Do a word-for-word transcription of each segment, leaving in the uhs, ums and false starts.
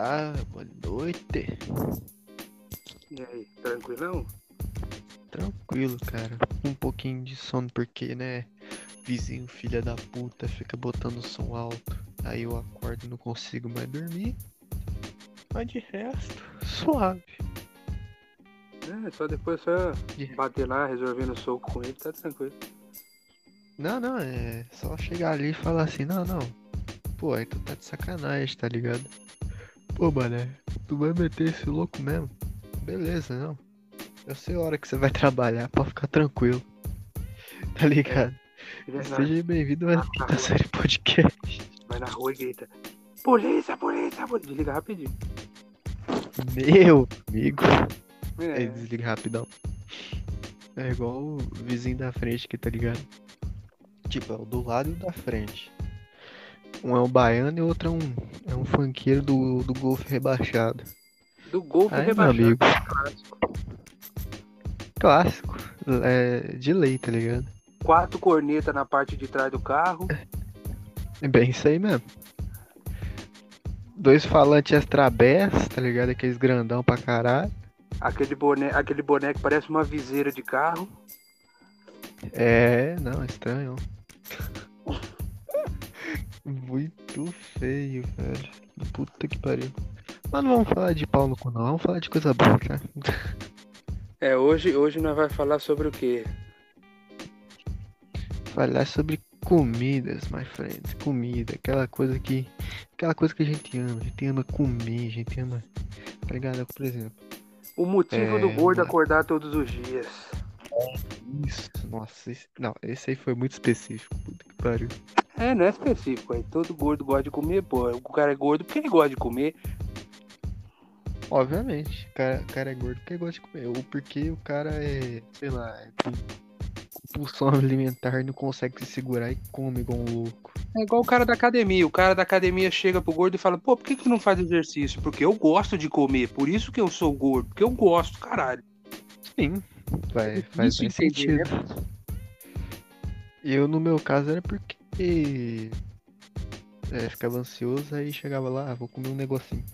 Gustavo, boa noite. E aí, tranquilão? Tranquilo, cara. Um pouquinho de sono porque, né, vizinho filha da puta fica botando som alto. Aí eu acordo e não consigo mais dormir. Mas de resto, suave. É, só depois só yeah. bater lá, resolvendo o soco com ele, tá tranquilo. Não, não, é só chegar ali e falar assim, não, não. Pô, aí tu tá de sacanagem, tá ligado? Pô, mané, tu vai meter esse louco mesmo? Beleza, não. Eu sei a hora que você vai trabalhar, pra ficar tranquilo. Tá ligado? É, seja bem-vindo à quinta série podcast. Vai na rua e grita, polícia, polícia, polícia. Desliga rapidinho. Meu amigo. É, é desliga rapidão. É igual o vizinho da frente aqui, tá ligado? Tipo, é o do lado e o da frente. Um é um baiano e o outro é um, é um funkeiro do, do golfe rebaixado. Do golfe Aí, rebaixado? Meu amigo. Clássico. Clássico. É, de lei, tá ligado? Quatro cornetas na parte de trás do carro. É bem isso aí mesmo. Dois falantes extra bass, tá ligado? Aqueles grandão pra caralho. Aquele boné, aquele boné que parece uma viseira de carro. É, não, estranho. Muito feio, velho. Puta que pariu. Mas não vamos falar de pau no cu, não. Vamos falar de coisa boa, cara. É, hoje, hoje nós vamos falar sobre o quê? Falar sobre comidas, my friend. Comida, aquela coisa que... Aquela coisa que a gente ama. A gente ama comer, a gente ama... Tá ligado? Por exemplo... O motivo é... do gordo acordar todos os dias. Isso, nossa, esse... não, esse aí foi muito específico, puta que pariu. É, não é específico, aí todo gordo gosta de comer, pô, o cara é gordo porque ele gosta de comer. Obviamente, o cara, o cara é gordo porque ele gosta de comer, ou porque o cara é, sei lá, é com compulsão alimentar e não consegue se segurar e come igual um louco. É igual o cara da academia, o cara da academia chega pro gordo e fala, pô, por que que não faz exercício? Porque eu gosto de comer, por isso que eu sou gordo, porque eu gosto, caralho. Sim. Vai, faz bem sentido. Eu, no meu caso, era porque é, ficava ansioso, aí chegava lá, ah, vou comer um negocinho.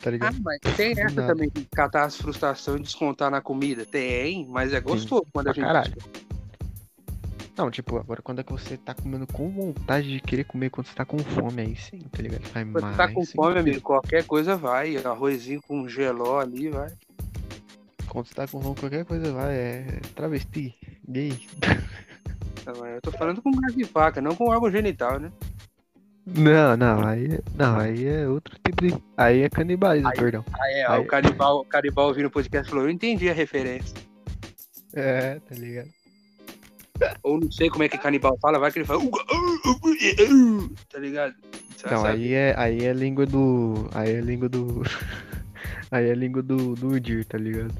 Tá ligado? Ah, mas tem essa nada. Também, de catar as frustrações e descontar na comida. Tem, mas é gostoso. Sim, quando a gente... Caralho. Não, tipo, agora quando é que você tá comendo com vontade de querer comer, quando você tá com fome, aí sim, tá ligado? Vai quando mais, você tá com sim, fome, amigo, qualquer coisa vai. Arrozinho com geló ali, vai. Quando você tá com fome, qualquer coisa vai, é travesti, gay. Eu tô falando com gás de faca, não com órgão genital, né? Não, não, aí, não, aí é outro tipo de... Aí é canibalismo, aí, perdão. Aí é, aí... o canibal, o canibal ouvindo o podcast falou, eu entendi a referência. É, tá ligado? Ou não sei como é que canibal fala, vai que ele fala... Tá ligado? Você não, sabe? Aí é, aí é língua do... Aí é língua do... Aí é língua do, do Udir, tá ligado?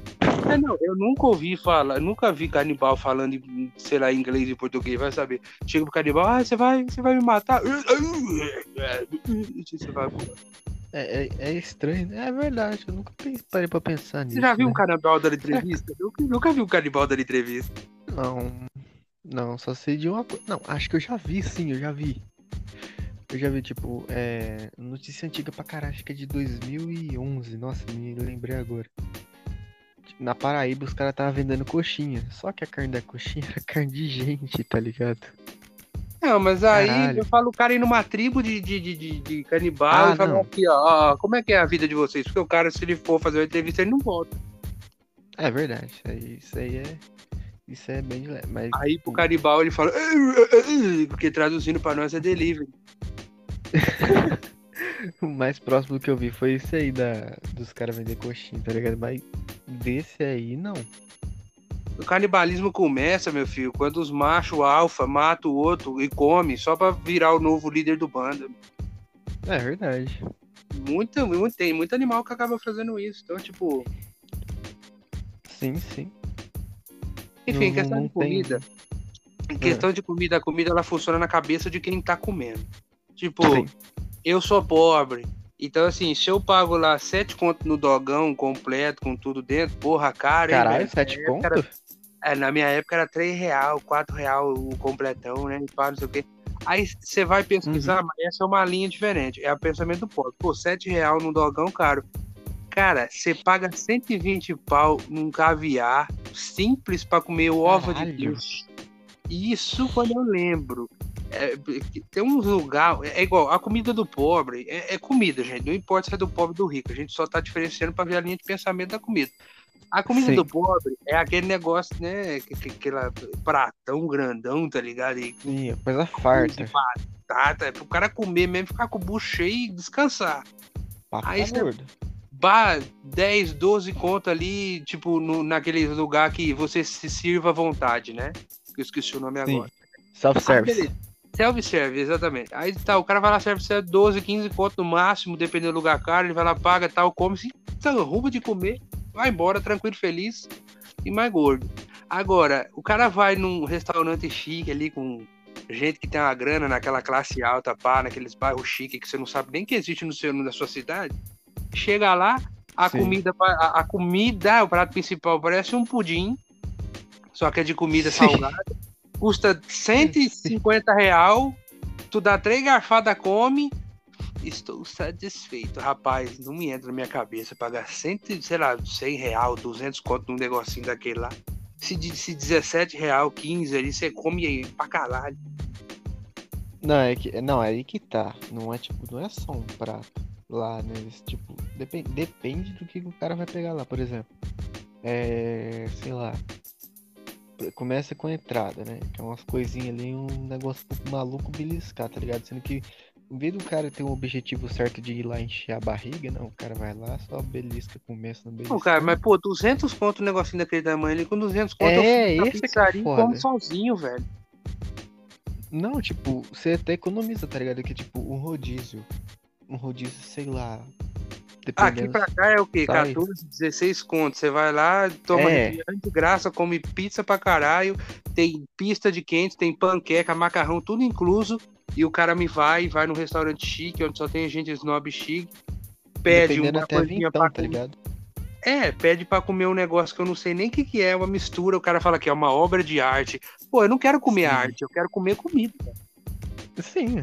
É, não, eu nunca ouvi falar, nunca vi canibal falando, sei lá, inglês e português, vai saber. Chega pro canibal, ah, você vai, você vai me matar. Você vai... É, é, é estranho, é verdade, eu nunca parei pra pensar nisso. Você já viu, né, um canibal dando entrevista? É. Eu nunca vi um canibal dando entrevista. Não, não, só sei de uma coisa. Não, acho que eu já vi, sim, eu já vi. Eu já vi, tipo, é, notícia antiga pra caralho, acho que é de dois mil e onze, nossa, me lembrei agora. Na Paraíba os caras estavam vendendo coxinha, só que a carne da coxinha era carne de gente, tá ligado? Não, mas aí caralho. Eu falo o cara ir numa tribo de, de, de, de, de canibal ah, e falar aqui, ó, como é que é a vida de vocês? Porque o cara, se ele for fazer uma entrevista, ele não volta. É verdade, isso aí é... Isso é bem de leve, mas... Aí pro canibal ele fala... Porque traduzindo pra nós é delivery. O mais próximo que eu vi foi isso aí da, dos caras vender coxinha, tá ligado? Mas desse aí, não. O canibalismo começa, meu filho, quando os machos alfa matam o outro e comem só pra virar o novo líder do bando. É verdade. Muito, muito, tem muito animal que acaba fazendo isso. Então, tipo... Sim, sim. Enfim, não, questão não de comida. Tem... Questão é. de comida, a comida ela funciona na cabeça de quem tá comendo. Tipo, sim, eu sou pobre, então assim, se eu pago lá sete conto no dogão completo, com tudo dentro, porra, cara... Caralho, sete conto? Era, é, na minha época era três real, quatro real o completão, né, não sei o quê. Aí você vai pesquisar, uhum. mas essa é uma linha diferente. É o pensamento do pobre. Pô, sete reais num dogão caro. Cara, você paga cento e vinte pau num caviar simples pra comer ova de Deus. Isso quando eu lembro. É, tem um lugar... É igual, a comida do pobre é, é comida, gente. Não importa se é do pobre ou do rico. A gente só tá diferenciando pra ver a linha de pensamento da comida. A comida Sim. do pobre é aquele negócio, né? Aquela pratão grandão, tá ligado? E Ih, coisa farta. Batata, é pro cara comer mesmo, ficar com o bucho cheio e descansar. Papo Aí tá gordo. Bah, dez, doze conto ali, tipo, no, naquele lugar que você se sirva à vontade, né? Eu esqueci o nome Sim. agora. Self-service. Ah, self-service, exatamente. Aí tá, o cara vai lá, serve doze, quinze conto no máximo, dependendo do lugar caro, ele vai lá, paga, tal, come, se arruma de comer. Vai embora, tranquilo, feliz e mais gordo. Agora, o cara vai num restaurante chique ali com gente que tem uma grana naquela classe alta, pá, naqueles bairros chiques que você não sabe nem que existe no seu, na sua cidade. Chega lá, a Sim. comida, a, a comida, o prato principal parece um pudim, só que é de comida Sim. salgada. Custa cento e cinquenta real, tu dá três garfadas, come... Estou satisfeito, rapaz. Não me entra na minha cabeça pagar cento, sei lá, cem real, duzentos conto num negocinho daquele lá. Se, se dezessete real, quinze ali, você come aí pra caralho. Não, é que, não, é aí que tá. Não é, tipo, não é só um prato lá, né? Esse, tipo, depend, depende do que o cara vai pegar lá, por exemplo. É, sei lá. Começa com a entrada, né? Que é umas coisinhas ali, um negócio maluco beliscar, tá ligado? Sendo que em vez do cara ter um objetivo certo de ir lá encher a barriga, não, o cara vai lá, só belisca, começa no belisca. Não, cara, mas pô, duzentos conto o negocinho daquele da mãe ali, com duzentos conto é, eu fico na pizzaria e como sozinho, velho. Não, tipo, você até economiza, tá ligado? Que tipo, um rodízio, um rodízio, sei lá... Aqui pra cá é o quê? Sai. quatorze, dezesseis conto. Você vai lá, toma é. de graça, come pizza pra caralho, tem pista de quente, tem panqueca, macarrão, tudo incluso. E o cara me vai, vai num restaurante chique, onde só tem gente snob chique, pede Dependendo uma coisinha então, pra tá comer. É, pede pra comer um negócio que eu não sei nem o que, que é, uma mistura. O cara fala que é uma obra de arte. Pô, eu não quero comer Sim. arte, eu quero comer comida. Sim.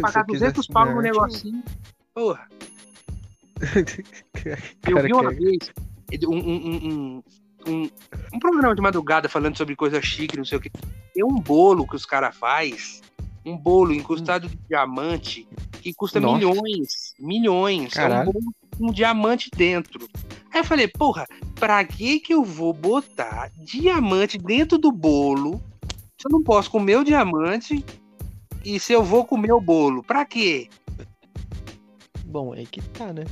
Pagar duzentos pau num negocinho. Porra. Eu vi uma vez um, um, um, um, um programa de madrugada falando sobre coisa chique, não sei o que. Tem um bolo que os caras fazem, um bolo incrustado de diamante, que custa Nossa. milhões, milhões. Caralho. É um bolo com um diamante dentro. Aí eu falei, porra, pra que que eu vou botar diamante dentro do bolo se eu não posso comer o diamante e se eu vou comer o bolo? Pra quê? Bom, aí que tá, né?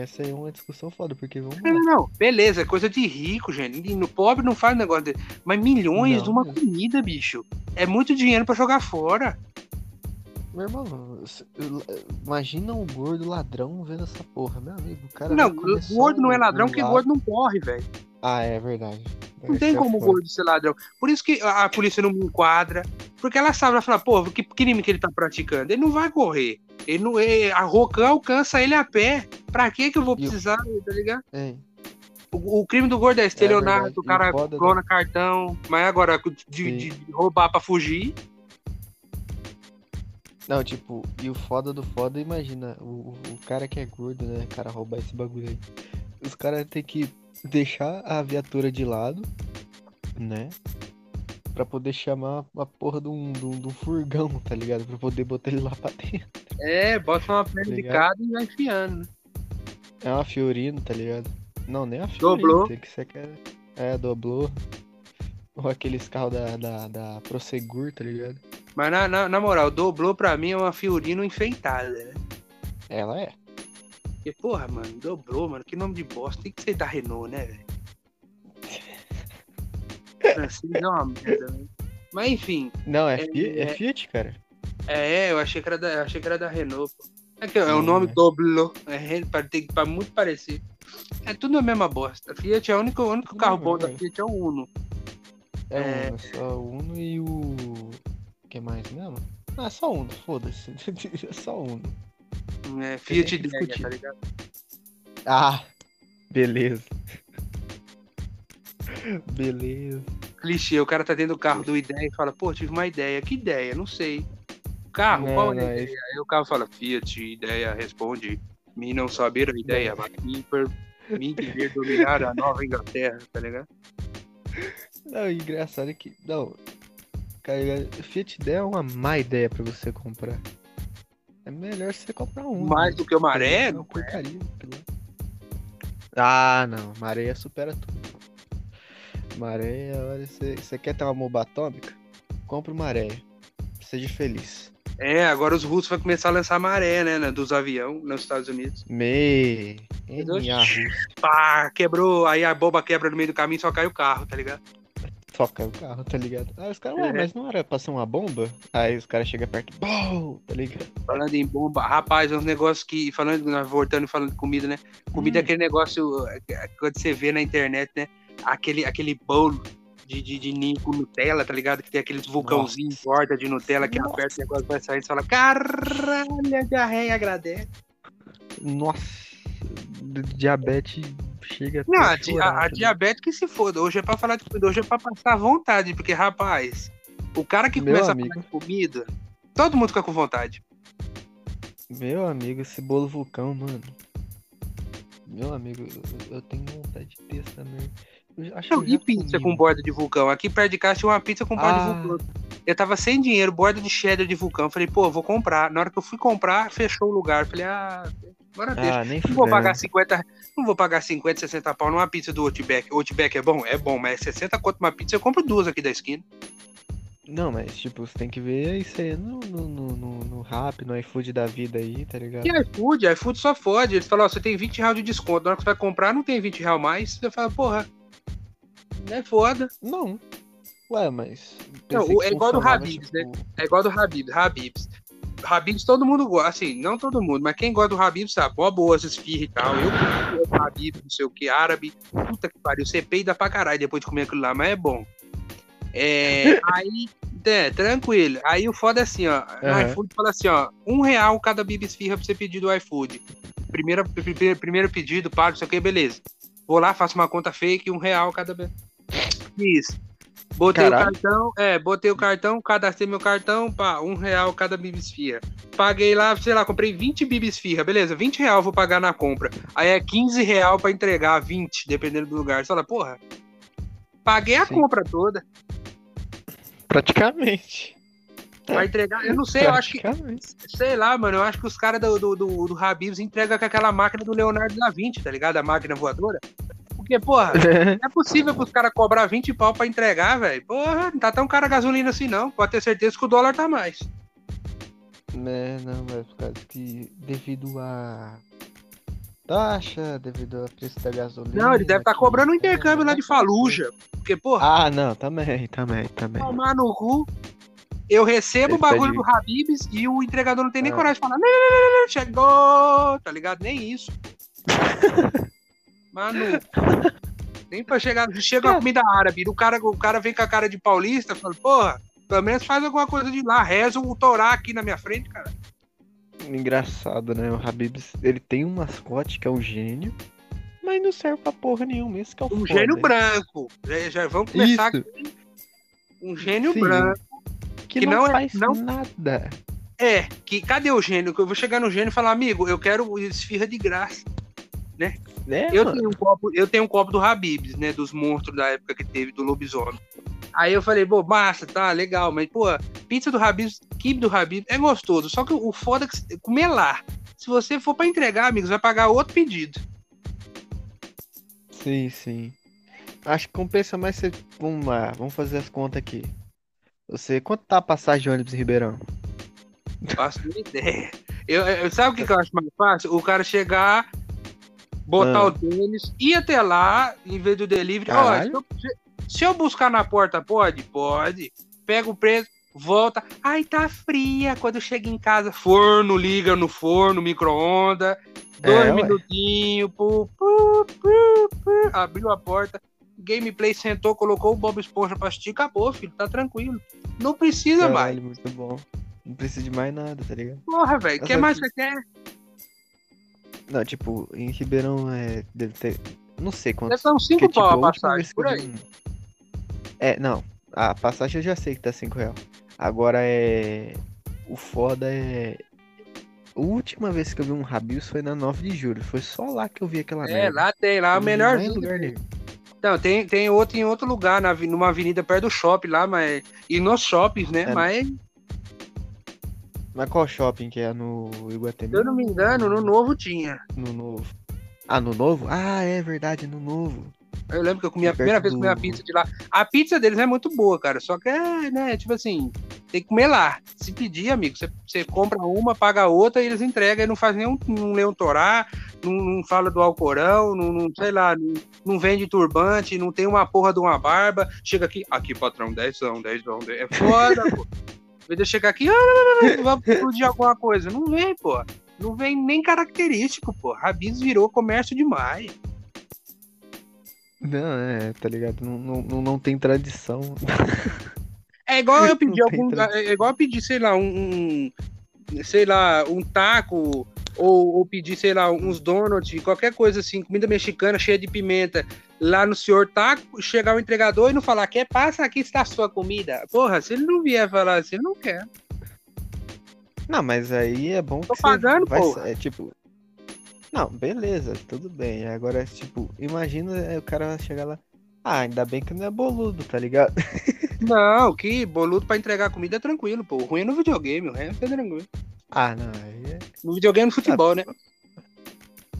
Essa aí é uma discussão foda, porque vamos Não, não, não. Beleza, é coisa de rico, gente. No pobre não faz negócio dele. Mas milhões não, de uma não. comida, bicho. É muito dinheiro pra jogar fora. Meu irmão, imagina um gordo ladrão vendo essa porra, meu amigo. O cara não, gordo não é ladrão, porque gordo não corre, velho. Ah, é verdade. Não tem como o gordo ser ladrão. Por isso que a polícia não me enquadra. Porque ela sabe, ela fala, pô, que crime que ele tá praticando? Ele não vai correr. Ele não, ele, a Rocan alcança ele a pé. Pra que que eu vou precisar, eu... tá ligado? É. O, o crime do gordo é estelionato, é o cara clona do... cartão. Mas agora, de, de, de roubar pra fugir... Não, tipo, e o foda do foda, imagina, o, o cara que é gordo, né, cara, roubar esse bagulho aí. Os caras tem que deixar a viatura de lado, né, pra poder chamar a porra de um, de um, de um furgão, tá ligado? Pra poder botar ele lá pra dentro. É, bota uma perna tá de cada e vai enfiando, né? É uma Fiorino, tá ligado? Não, nem uma Fiorino. Doblou. Tem que ser... É, doblou. Ou aqueles carros da, da, da Prosegur, tá ligado? Mas na, na, na moral, Doblô pra mim é uma Fiorino enfeitada, né? Ela é. Porque, porra, mano, Doblô, mano, que nome de bosta. Tem que ser da Renault, né, velho? Assim, é uma merda, né? Mas enfim. Não, é, é, Fiat, é Fiat, cara? É, eu achei que era da, eu achei que era da Renault, pô. É, que, Sim, é o nome é. Doblô. É, tem que muito parecido. É tudo a mesma bosta. Fiat é o único, o único carro bom da Fiat, é o Uno. É, é... Uno, só o Uno e o... O que mais mesmo? Ah, só Uno, foda-se. Só Uno. É, Fiat Ideia, tá ligado? Ah, beleza. Beleza. Clichê, o cara tá dentro do carro do Ideia e fala, pô, tive uma ideia. Que ideia? Não sei. Carro, não, qual é a ideia? Aí o carro fala, Fiat, ideia, responde, me não saber a ideia, mas me, per... me querer dominar a Nova Inglaterra, tá ligado? Não, engraçado é que, não, cara, Fiat ideia é uma má ideia pra você comprar. É melhor você comprar um. Mais né? do que o Maré? É uma porcaria. Ah, não, Maré supera tudo. Maré, olha, você quer ter uma bomba atômica? Compra uma Maré. Seja feliz. É, agora os russos vão começar a lançar Maré, né, né dos aviões nos Estados Unidos. Me... Pá, quebrou, aí a bomba quebra no meio do caminho e só cai o carro, tá ligado? Só cai o carro, tá ligado? Ah, os caras, é. mas não era pra ser uma bomba? Aí os caras chegam perto, bom, tá ligado? Falando em bomba, rapaz, é uns negócios que, falando, voltando e falando de comida, né? Comida hum. é aquele negócio quando você vê na internet, né? Aquele, aquele bolo de, de, de ninho com Nutella, tá ligado? Que tem aqueles vulcãozinhos em borda de Nutella que Nossa. aperta e agora vai sair e fala, caralho, a diarreia agradece. Nossa, diabetes chega... Não, a, chorar, a, a diabetes que se foda. Hoje é pra falar de comida, hoje é pra passar à vontade, porque, rapaz, o cara que Meu começa amigo. a falar de comida, todo mundo fica com vontade. Meu amigo, esse bolo vulcão, mano. Meu amigo, eu, eu tenho vontade de ter essa merda. Não, e pizza comi. com borda de vulcão? Aqui perto de casa tinha uma pizza com borda ah. de vulcão. Eu tava sem dinheiro, borda de cheddar de vulcão. Falei, pô, vou comprar. Na hora que eu fui comprar, fechou o lugar. Falei, ah, agora ah, deixa. Não vou pagar cinquenta, não vou pagar cinquenta, sessenta pau numa pizza do Outback. Outback é bom? É bom, mas sessenta conto uma pizza, eu compro duas aqui da esquina. Não, mas tipo, você tem que ver isso aí no, no, no, no Rappi, no iFood da vida aí, tá ligado? E iFood, iFood só fode. Eles falam, ó, você tem vinte reais de desconto. Na hora que você vai comprar, não tem vinte reais mais. Você fala, porra. Não é foda. Não. Ué, mas... Não, é igual do Habib's, tipo... né? É igual do Habib's. Habib's. Habib's todo mundo gosta. Assim, não todo mundo, mas quem gosta do Habib's sabe. Ó, boas esfirra e tal. Eu gosto do Habib's, não sei o que, árabe. Puta que pariu. Você peida pra caralho depois de comer aquilo lá, mas é bom. É... aí... É, tranquilo. Aí o foda é assim, ó. No uhum. iFood fala assim, ó. Um real cada Bibi esfirra pra você pedir do iFood. Primeiro, primeiro pedido, pago, não sei o que, beleza. Vou lá, faço uma conta fake, um real cada vez. Isso. Botei Caralho. o cartão, é, botei o cartão, cadastrei meu cartão, pá, um real cada bibisfirra. Paguei lá, sei lá, comprei vinte bibisfirra, beleza, vinte real vou pagar na compra. Aí é quinze real pra entregar, vinte, dependendo do lugar. Você fala, porra, paguei a Sim. compra toda. Praticamente. Vai entregar, eu não sei, eu acho que, sei lá, mano, eu acho que os caras do, do, do, do Habib's entregam com aquela máquina do Leonardo da Vinci, tá ligado? A máquina voadora. Porque, porra, não é possível que os caras cobrar vinte pau pra entregar, velho. Porra, não tá tão cara a gasolina assim, não. Pode ter certeza que o dólar tá mais. É, não, mas por causa que devido a taxa, devido ao preço da gasolina... Não, ele deve estar tá cobrando um intercâmbio é, lá de Faluja. Porque, porra... Ah, não, também, também, também. Tomar no cu... Eu recebo o bagulho do Habib's e o entregador não tem nem ah. coragem de falar, chegou, tá ligado? Nem isso. Mano, nem pra chegar, chega é. uma comida árabe, o cara, o cara vem com a cara de paulista, fala, porra, pelo menos faz alguma coisa de lá, reza o Torá aqui na minha frente, cara. Engraçado, né? O Habib's, ele tem um mascote que é o gênio, mas não serve pra porra nenhuma, esse que é o Um foda, gênio é. branco, já, já vamos começar aqui. Um gênio Sim. branco. Que, que não, não faz é, não... nada. É, que cadê o gênio? Eu vou chegar no gênio e falar, amigo, eu quero esfirra de graça, né? É, eu, tenho um copo, eu tenho um copo do Habib's, né? Dos monstros da época que teve, do lobisomem. Aí eu falei, pô, massa, tá, legal, mas, pô, pizza do Habib's, kibe do Habib's, é gostoso. Só que o foda é que comer lá. Se você for pra entregar, amigo, você vai pagar outro pedido. Sim, sim. Acho que compensa mais você... Vamos lá, vamos fazer as contas aqui. Você, quanto tá a passagem de ônibus em Ribeirão? Não faço nem ideia. Eu, eu, sabe o que, que eu acho mais fácil? O cara chegar, botar ah. o tênis, ir até lá, em vez do delivery. Ó, se, eu, se eu buscar na porta, pode? Pode. Pega o preço, volta. Ai, tá fria. Quando eu chego em casa, forno, liga no forno, micro-ondas. Dois é, minutinhos. Pu, pu, pu, pu, abriu a porta. Gameplay sentou, colocou o Bob Esponja pra assistir, acabou, filho, tá tranquilo. Não precisa Caralho, mais. Muito bom. Não precisa de mais nada, tá ligado? Porra, velho, o que mais que... você quer? Não, tipo, em Ribeirão é... deve ter... não sei quanto. São cinco porque, pau tipo, a passagem, por aí. De... É, não, a passagem eu já sei que tá cinco reais. Agora é... o foda é... A última vez que eu vi um Rabios foi na nove de julho. Foi só lá que eu vi aquela merda. É, lá tem, lá é o melhor lugar dele. Não, tem, tem outro em outro lugar, na, numa avenida perto do shopping lá, mas... E nos shoppings, né? É. Mas... Mas qual shopping que é? No Iguatemi? Se eu não me engano, no Novo tinha. No Novo. Ah, no Novo? Ah, é verdade, no Novo. Eu lembro que eu comi a primeira vez que comi a pizza de lá. A pizza deles é muito boa, cara. Só que é, né, tipo assim, tem que comer lá. Se pedir, amigo, você, você compra uma, paga outra e eles entregam. E não faz nenhum, não lê um Torá, não, não fala do Alcorão, não, não sei lá, não, não vende turbante, não tem uma porra de uma barba. Chega aqui, aqui, patrão, dezão, dezão, dez. É foda, pô. Eu chegar aqui, ah, não, não, não, vamos explodir alguma coisa. Não vem, pô. Não vem nem característico, pô. Rabiz virou comércio demais. Não, é, tá ligado? Não, não, não tem tradição. É igual eu pedir algum. É igual eu pedir, sei lá, um, um. Sei lá, um taco. Ou, ou pedir, sei lá, uns donuts, qualquer coisa assim, comida mexicana cheia de pimenta. Lá no senhor taco, chegar o entregador e não falar, quer? Passa aqui, está a sua comida. Porra, se ele não vier falar assim, ele não quer. Não, mas aí é bom. Tô que pagando, você vai, porra. É tipo. Não, beleza, tudo bem. Agora, tipo, imagina o cara chegar lá. Ah, ainda bem que não é boludo, tá ligado? Não, que boludo pra entregar comida é tranquilo, pô. O ruim é no videogame, o resto é tranquilo. Ah, não, aí é... No videogame e no futebol, ah, né?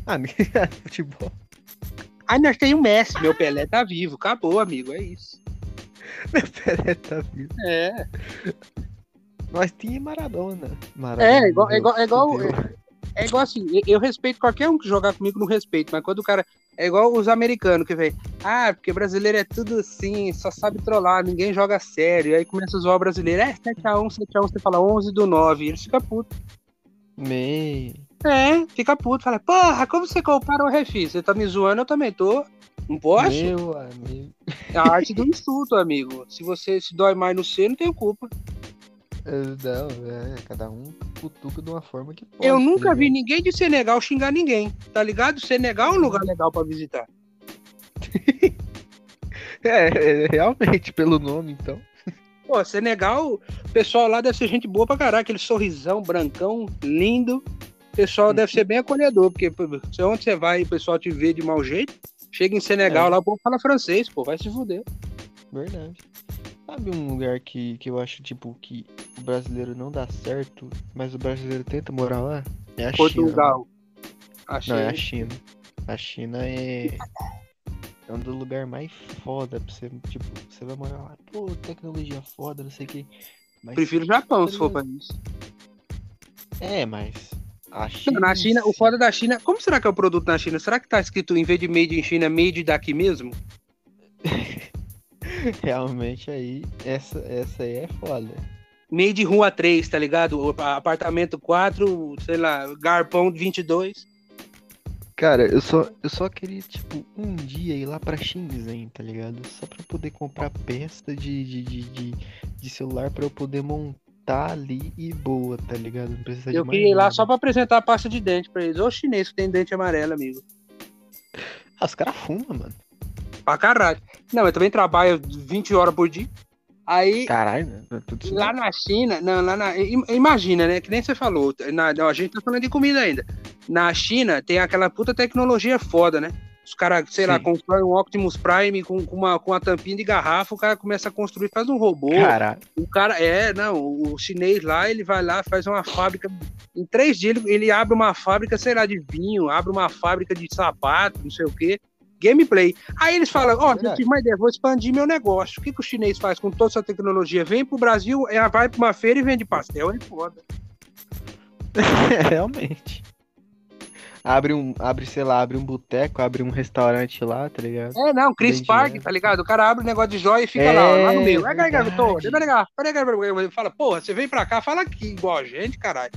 Ah, futebol. Ah, nós tem o Messi, meu Pelé tá vivo. Acabou, amigo, é isso. Meu Pelé tá vivo. É. Nós tem Maradona. Maradona. É, igual... Meu, é igual, é igual é... É igual assim, eu respeito qualquer um que jogar comigo, não respeito, mas quando o cara... É igual os americanos que vem, ah, porque brasileiro é tudo assim, só sabe trollar, ninguém joga sério. Aí começa a zoar o brasileiro, é sete a um, sete a um, você fala onze do nove, eles ficam putos. Meio. É, fica puto, fala, porra, como você compara o refil? Você tá me zoando, eu também tô. Não pode? Meu amigo. É a arte do insulto, amigo. Se você se dói mais no seu, não tem culpa. Não, é, cada um cutuca de uma forma que pode. Eu nunca vi ninguém de Senegal xingar ninguém, tá ligado? Senegal é um lugar legal pra visitar. é, é, realmente, pelo nome, então. Pô, Senegal, o pessoal lá deve ser gente boa pra caralho, aquele sorrisão brancão, lindo. O pessoal hum. deve ser bem acolhedor, porque onde você vai e o pessoal te vê de mau jeito, chega em Senegal é. lá, o povo fala francês, pô, vai se fuder. Verdade. Sabe um lugar que, que eu acho, tipo, que o brasileiro não dá certo, mas o brasileiro tenta morar lá? É a Portugal. China. A China. Não, é a China. A China é... é um dos lugares mais foda pra você, tipo, você vai morar lá, pô, tecnologia foda, não sei o que. Mas... Prefiro o Japão, se for pra isso. É, mas... A China... Não, na China, o foda da China... Como será que é o produto na China? Será que tá escrito, em vez de made in China, made daqui mesmo? Realmente aí, essa, essa aí é foda. Meio de rua três, tá ligado? Apartamento quatro, sei lá, garpão vinte e dois. Cara, eu só, eu só queria, tipo, um dia ir lá pra Shenzhen, tá ligado? Só pra poder comprar peça de, de, de, de, de celular pra eu poder montar ali e boa, tá ligado? Não precisa de mais nada. Eu queria ir lá só pra apresentar a pasta de dente pra eles. Ô chinês que tem dente amarelo, amigo. Ah, os caras fumam, mano. Pra caralho. Não, eu também trabalho vinte horas por dia. Aí. Caralho, é tudo lá na China, não, lá na. Imagina, né? Que nem você falou. Na, a gente tá falando de comida ainda. Na China tem aquela puta tecnologia foda, né? Os caras, sei Sim. lá, constroem um Optimus Prime com, com, uma, com uma tampinha de garrafa, o cara começa a construir, faz um robô. Caralho. O cara. É, não, o chinês lá, ele vai lá, faz uma fábrica. Em três dias ele, ele abre uma fábrica, sei lá, de vinho, abre uma fábrica de sapato, não sei o quê. Gameplay. Aí eles falam, ó, oh, eu tive uma ideia, vou expandir meu negócio. O que, que o chinês faz com toda essa tecnologia? Vem pro Brasil, vai pra uma feira e vende pastel, é foda. Realmente. Abre um, abre, sei lá, abre um boteco, abre um restaurante lá, tá ligado? É, não, Chris Park, tá ligado? O cara abre um negócio de joia e fica é, lá, lá no meio. É, garoto, fala, porra, você vem pra cá, fala aqui, igual a gente, caralho.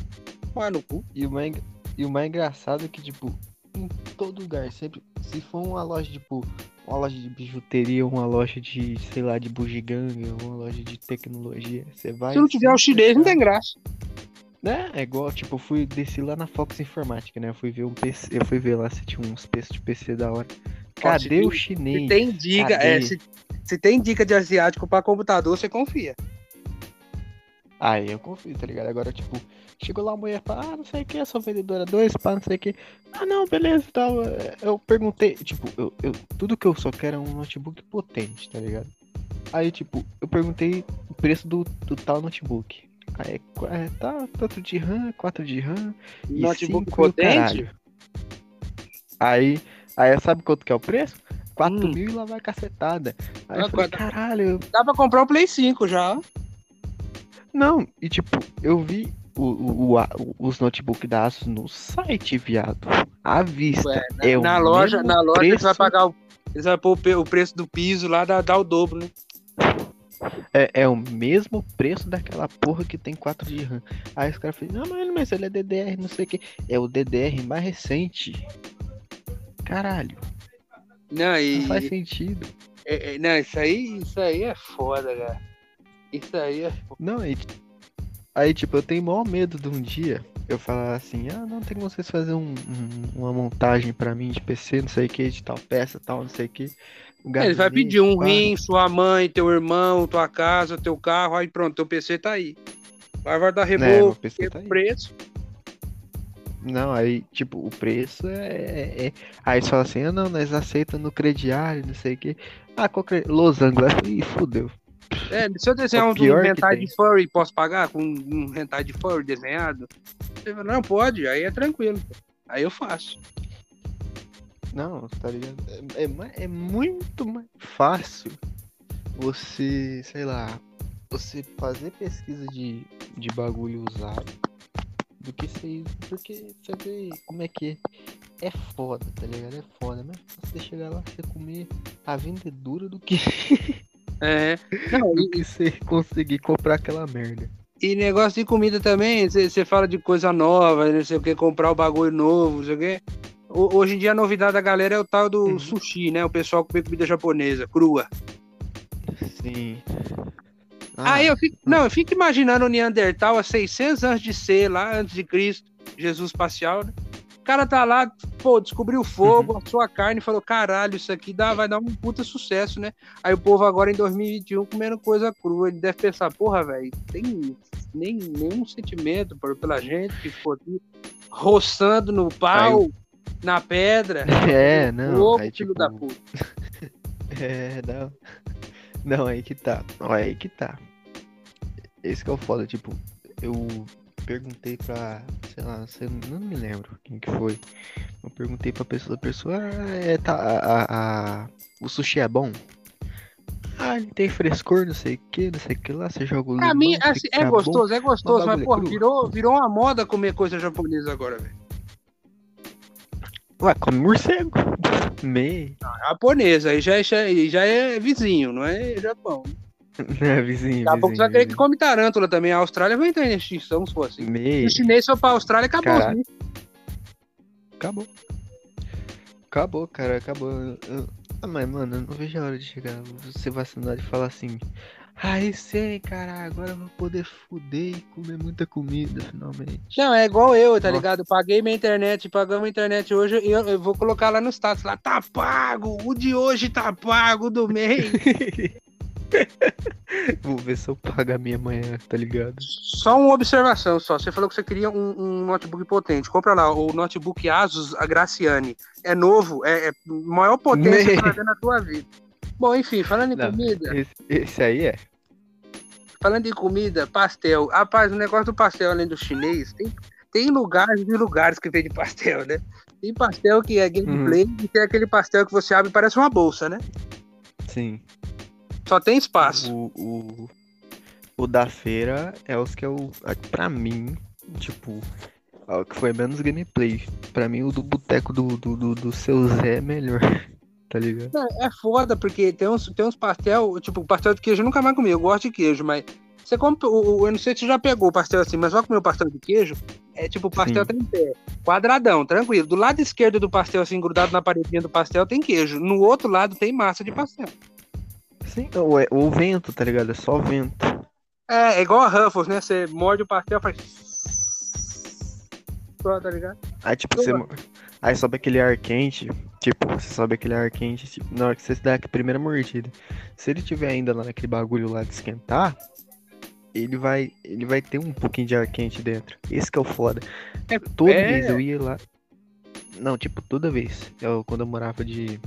Vai no cu. E o mais, e o mais engraçado é que, tipo, em todo lugar, sempre... Se for uma loja, tipo, uma loja de bijuteria, uma loja de, sei lá, de bugiganga, uma loja de tecnologia, você vai... Se não tiver o chinês, não tem graça. Né? É igual, tipo, eu fui, desci lá na Fox Informática, né? Eu fui ver um P C, eu fui ver lá se tinha uns preços de P C da hora. Cadê Ó, se, o chinês? Se tem dica, é, se, se tem dica de asiático pra computador, você confia. Aí eu confio, tá ligado? Agora, tipo, chegou lá a mulher, pá, ah, não sei o que, é só vendedora dois, pá, não sei o que. Ah, não, beleza, tal. Eu perguntei, tipo, eu, eu, tudo que eu só quero é um notebook potente, tá ligado? Aí, tipo, eu perguntei o preço do, do tal notebook. Aí, é, tá, tanto de RAM, quatro de RAM, e notebook cinco, potente? Aí, aí, sabe quanto que é o preço? quatro hum. mil e lá vai cacetada. Aí eu falei, caralho. Dá pra comprar o Play cinco já. Não, e tipo, eu vi o, o, o, os notebooks da Asus no site, viado. À vista. Ué, na, é na, o loja, na loja, eles vão pagar o, eles vão pôr o preço do piso lá, dá, dá o dobro, né? É, é o mesmo preço daquela porra que tem quatro de RAM. Aí os caras falam, não, mano, mas ele é D D R, não sei o que. É o D D R mais recente. Caralho. Não, e... não faz sentido. É, é, não, isso aí, isso aí é foda, cara. Isso aí é... Não, aí, aí, tipo, eu tenho o maior medo de um dia eu falar assim, ah, não, tem como vocês fazerem um, um, uma montagem pra mim de P C, não sei o que, de tal peça, tal, não sei o que. Ele vai pedir um pá. Rim, sua mãe, teu irmão, tua casa, teu carro, aí pronto, teu P C tá aí. Vai, vai dar reboco, é, tá preço. Não, aí, tipo, o preço é... é, é... Aí você fala assim, ah, não, nós aceitamos no crediário, não sei o que. Ah, qual que... Los Angeles, ih, fudeu. É, se eu desenhar um hentai de furry, posso pagar com um hentai de furry desenhado? Não, pode, aí é tranquilo. Aí eu faço. Não, tá ligado? É, é, é muito mais fácil você, sei lá, você fazer pesquisa de, de bagulho usado do que você, porque você vê como é que é. É foda, tá ligado? É foda, mas você chegar lá, você comer a vendedura do que... É, não, do que você conseguir comprar aquela merda. E negócio de comida também, você fala de coisa nova, não sei o que, comprar o bagulho novo, não sei o que. Hoje em dia a novidade da galera é o tal do uhum. sushi, né? O pessoal comer comida japonesa, crua. Sim. Ah, Aí eu fico, não, eu fico imaginando o Neandertal há seiscentos anos de ser, lá antes de Cristo, Jesus parcial, né? O cara tá lá, pô, descobriu o fogo, uhum. a sua carne, falou, caralho, isso aqui dá, vai dar um puta sucesso, né? Aí o povo agora em dois mil e vinte e um comendo coisa crua, ele deve pensar, porra, velho, tem nem, nenhum sentimento por, pela gente que ficou aqui roçando no pau, aí... na pedra. É, não. Louco, aí, tipo... filho da puta. É, não. Não, aí que tá. Aí que tá. Esse que é o foda, tipo, eu... perguntei pra, sei lá, não me lembro quem que foi. Eu perguntei pra pessoa, a pessoa, ah, é, tá, a, a, o sushi é bom? Ah, não tem frescor, não sei o que, não sei o que lá, você joga o limão. Pra mim, assim, é, tá gostoso, bom, é gostoso, é gostoso, mas porra, virou, virou uma moda comer coisa japonesa agora, velho. Ué, come morcego. Meio. Ah, japonesa, aí já, já, já é vizinho, não é Japão. É, vizinho, daqui a pouco você vai querer que come tarântula também. A Austrália vai entrar em extinção, se for assim. Meio. O chinês foi pra Austrália, acabou. Assim. Acabou. Acabou, cara, acabou. Eu... Ah, mas, mano, eu não vejo a hora de chegar, você vacinar e falar assim. Aí sei, cara, agora eu vou poder fuder e comer muita comida, finalmente. Não, é igual eu, tá Nossa. ligado? Eu paguei minha internet, pagamos a internet hoje e eu, eu vou colocar lá no status, lá, tá pago, o de hoje tá pago, do mês. Vou ver se eu pago a minha amanhã, tá ligado? Só uma observação só. Você falou que você queria um, um notebook potente. Compra lá o notebook Asus Graciane. É novo, é, é maior potência Me... pra ver na tua vida. Bom, enfim, falando em Não, comida... Esse, esse aí é? Falando em comida, pastel. Rapaz, o negócio do pastel, além do chinês, tem, tem lugares e lugares que vende pastel, né? Tem pastel que é gameplay hum. e tem aquele pastel que você abre e parece uma bolsa, né? Sim. Só tem espaço. O, o, o da feira é os que eu... Pra mim, tipo... É o que foi menos gameplay. Pra mim, o do boteco do, do, do, do seu Zé é melhor. Tá ligado? É, é foda, porque tem uns, tem uns pastel... Tipo, pastel de queijo eu nunca mais comi. Eu gosto de queijo, mas... Você compra... Eu não sei se você já pegou o pastel assim, mas só comer o pastel de queijo... É tipo, o pastel Sim. tem pé. Quadradão, tranquilo. Do lado esquerdo do pastel, assim, grudado na paredinha do pastel, tem queijo. No outro lado tem massa de pastel. Sim, ou, é, ou vento, tá ligado? É só vento. É, é igual a Ruffles, né? Você morde o pastel e faz... Só, tá ligado? Aí, tipo, você... Aí sobe aquele ar quente, tipo, você sobe aquele ar quente, tipo, na hora que você dá a primeira mordida. Se ele tiver ainda lá naquele bagulho lá de esquentar, ele vai, ele vai ter um pouquinho de ar quente dentro. Esse que é o foda. É, toda é... vez eu ia lá. Não, tipo, toda vez. Eu, quando eu morava de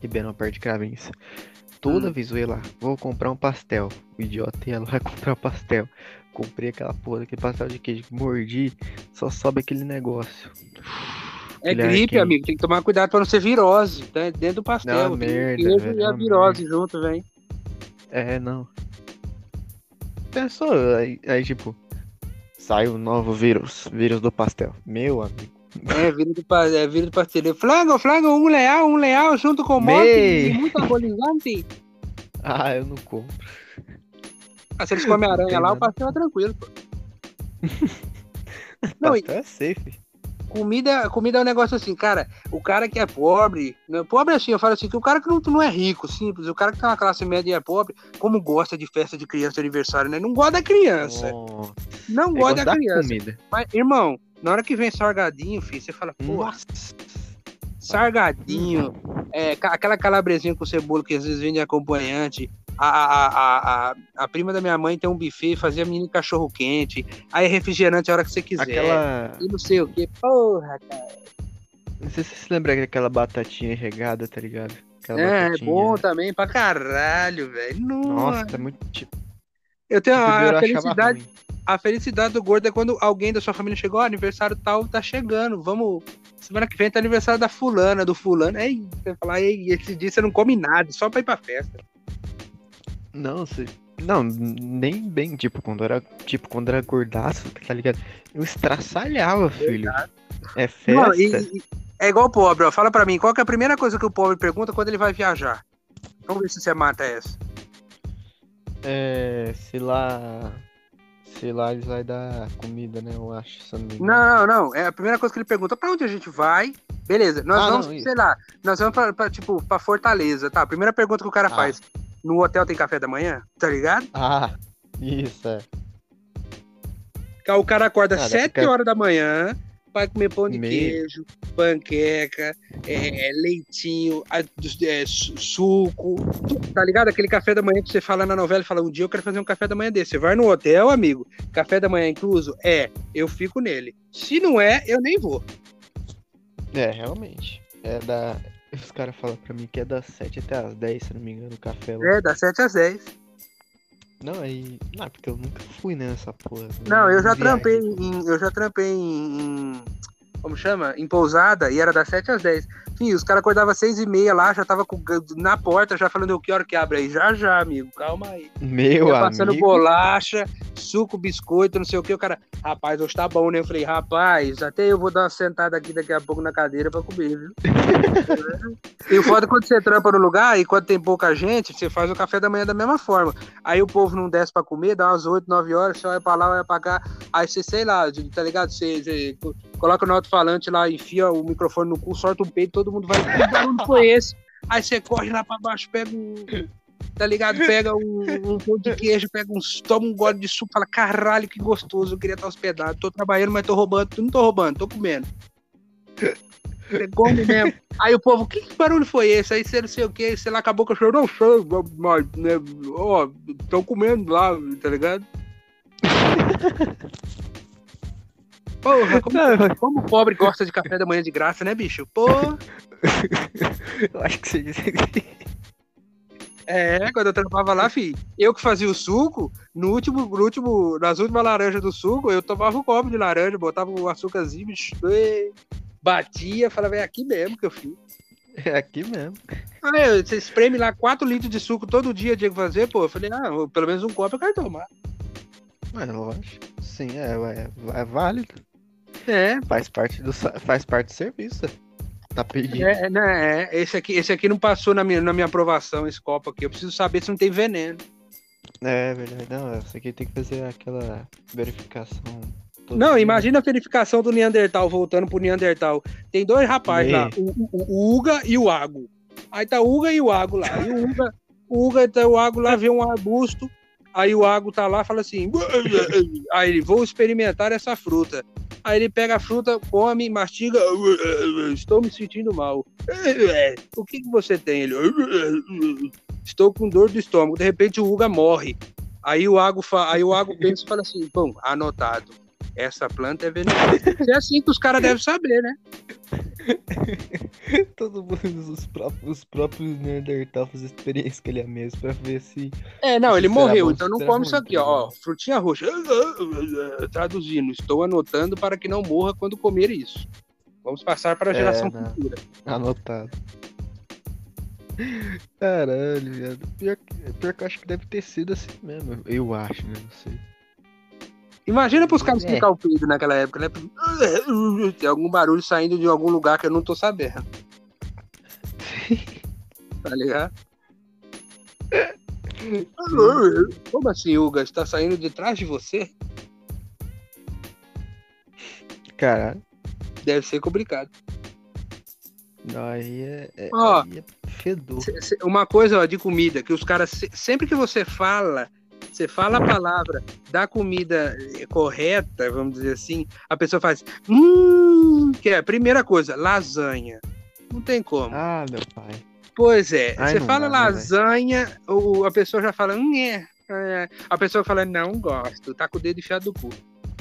Ribeirão, perto de Cravinhos. Toda hum. vez eu ia lá. Vou comprar um pastel. O idiota ia lá comprar um pastel. Comprei aquela porra, aquele pastel de queijo. Mordi, só sobe aquele negócio. É aquele gripe, amigo. Tem que tomar cuidado pra não ser virose. Tá? Dentro do pastel. Não, merda, queijo velho, e a virose merda. Junto, velho. É, não. Pensou, aí, aí tipo, saiu um novo vírus, vírus do pastel. Meu amigo. É, vírus do, pa- é, vírus do pastel. Flango, flango, um leal, um leal, junto com o monte, muito agonizante. Ah, eu não compro. Ah, se eles comem aranha lá, nada. O pastel é tranquilo, pô. Não, pastel é safe. Comida, comida é um negócio assim, cara, o cara que é pobre, né? Pobre assim, eu falo assim, que o cara que não, não é rico, simples, o cara que tem uma classe média e é pobre, como gosta de festa de criança de aniversário, né? Não gosta da criança. Oh, não gosta da criança. Comida. Mas, irmão, na hora que vem sargadinho, filho, você fala, pô, nossa. Sargadinho, é, aquela calabresinha com cebola que às vezes vende acompanhante. A, a, a, a, a prima da minha mãe tem um buffet, fazia menino cachorro quente, aí refrigerante a hora que você quiser. Aquela... E não sei o que, porra, cara. Não sei se você lembra daquela batatinha regada, tá ligado? Aquela é, é bom também pra caralho, velho. Nossa, tá muito tipo. Eu tenho a, a felicidade. A felicidade do gordo é quando alguém da sua família chegou, ó, aniversário tal, tá chegando, vamos. Semana que vem tá aniversário da fulana, do fulano. Aí você fala, ei, esse dia você não come nada, só pra ir pra festa. Não, você... não, nem bem, tipo, quando era, tipo, quando era gordaço, tá ligado? Eu estraçalhava, filho. É festa. Não, e, e, é igual pobre, ó. Fala pra mim, qual que é a primeira coisa que o pobre pergunta quando ele vai viajar? Vamos ver se você mata essa. É, sei lá... Sei lá, eles vão dar comida, né? Eu acho, se eu não me engano. Não, não, não. É a primeira coisa que ele pergunta, pra onde a gente vai? Beleza, nós ah, vamos, não, sei lá, nós vamos pra, pra, tipo, pra Fortaleza, tá? A primeira pergunta que o cara ah. faz... No hotel tem café da manhã, tá ligado? Ah, isso é. O cara acorda às sete fica... horas da manhã, vai comer pão de Meio. queijo, panqueca, é, leitinho, é, suco, tá ligado? Aquele café da manhã que você fala na novela e fala, um dia eu quero fazer um café da manhã desse. Você vai no hotel, amigo, café da manhã incluso? É, eu fico nele. Se não é, eu nem vou. É, realmente. É da... Os caras falam pra mim que é das sete até as dez, se não me engano, o café lá. É, das sete às dez. Não, aí... Não, porque eu nunca fui nessa porra. Não, não eu, já trampei em, eu já trampei em, em... Como chama? Em pousada, e era das sete às dez. Enfim, os caras acordavam às seis e meia lá, já tava com, na porta, já falando, que hora que abre aí? Já, já, amigo, calma aí. Meu amigo. Passando bolacha, suco, biscoito, não sei o que. O cara, rapaz, hoje tá bom, né? Eu falei, rapaz, até eu vou dar uma sentada aqui daqui a pouco na cadeira pra comer, viu? E o foda quando você trampa no lugar e quando tem pouca gente, você faz o café da manhã da mesma forma. Aí o povo não desce pra comer, dá umas oito, nove horas, você olha pra lá, olha pra cá. Aí você, sei lá, tá ligado? Você, você coloca no alto-falante lá, enfia o microfone no cu, sorta um peito, todo mundo vai, que barulho foi esse? Aí você corre lá pra baixo, pega um, tá ligado? Pega um, um pão de queijo, pega um, toma um gole de suco, fala, caralho, que gostoso, eu queria estar hospedado, tô trabalhando, mas tô roubando, não tô roubando, tô comendo. Você come mesmo. Aí o povo, que, que barulho foi esse? Aí você não sei o que, sei lá, acabou que eu choro, não sei, mas, né, ó, tão comendo lá, tá ligado? Porra, como, não, como o pobre gosta de café da manhã de graça, né, bicho? Pô! Eu acho que você disse que... É, quando eu trampava lá, filho, eu que fazia o suco, no último, no último, nas últimas laranjas do suco, eu tomava um copo de laranja, botava o um açúcarzinho, bicho, e batia, falava, é aqui mesmo que eu fiz. É aqui mesmo. Aí, você espreme lá quatro litros de suco todo dia, tinha que fazer, pô, eu falei, ah, pelo menos um copo eu quero tomar. Mas lógico, sim, é, é, é válido. É, faz parte do, faz parte do serviço. Tá pedindo. É, né? É. Esse, aqui, esse aqui não passou na minha, na minha aprovação, esse copo aqui. Eu preciso saber se não tem veneno. É, verdade. Não, esse aqui tem que fazer aquela verificação. Não, dia. Imagina a verificação do Neandertal, voltando pro Neandertal. Tem dois rapazes e... lá, o, o, o Uga e o Ago. Aí tá o Uga e o Ago lá. E o Uga, o Uga tá, o Ago lá vê um arbusto. Aí o Ago tá lá e fala assim, aí ele, vou experimentar essa fruta. Aí ele pega a fruta, come, mastiga, estou me sentindo mal. O que que você tem? Ele, estou com dor do estômago. De repente o Uga morre. Aí o Ago, fa... Aí o Ago pensa e fala assim, bom, anotado, essa planta é venenosa. É assim que os caras devem saber, né? Todo mundo, os próprios, os próprios Neandertal fazem experiência com ele mesmo pra ver se... É, não, ele morreu, bom, então não come isso aqui, ó, ó, frutinha roxa. Traduzindo, estou anotando para que não morra quando comer isso. Vamos passar para a geração é, futura. Anotado. Caralho, viado. Pior, pior que eu acho que deve ter sido assim mesmo. Eu acho, né? Não sei. Imagina pros caras explicar é. o Pedro naquela época, né? Tem algum barulho saindo de algum lugar que eu não tô sabendo. Tá ligado? Como assim, Uga? Está saindo de trás de você? Caralho. Deve ser complicado. Não, aí é, é, ó, aí é fedor. Uma coisa, ó, de comida, que os caras, sempre que você fala, você fala a palavra da comida correta, vamos dizer assim, a pessoa faz, hum, que é a primeira coisa, lasanha. Não tem como. Ah, meu pai. Pois é, ai, você fala dá, lasanha, ou a pessoa já fala, hum, é, é. A pessoa fala, não gosto, tá com o dedo enfiado do cu.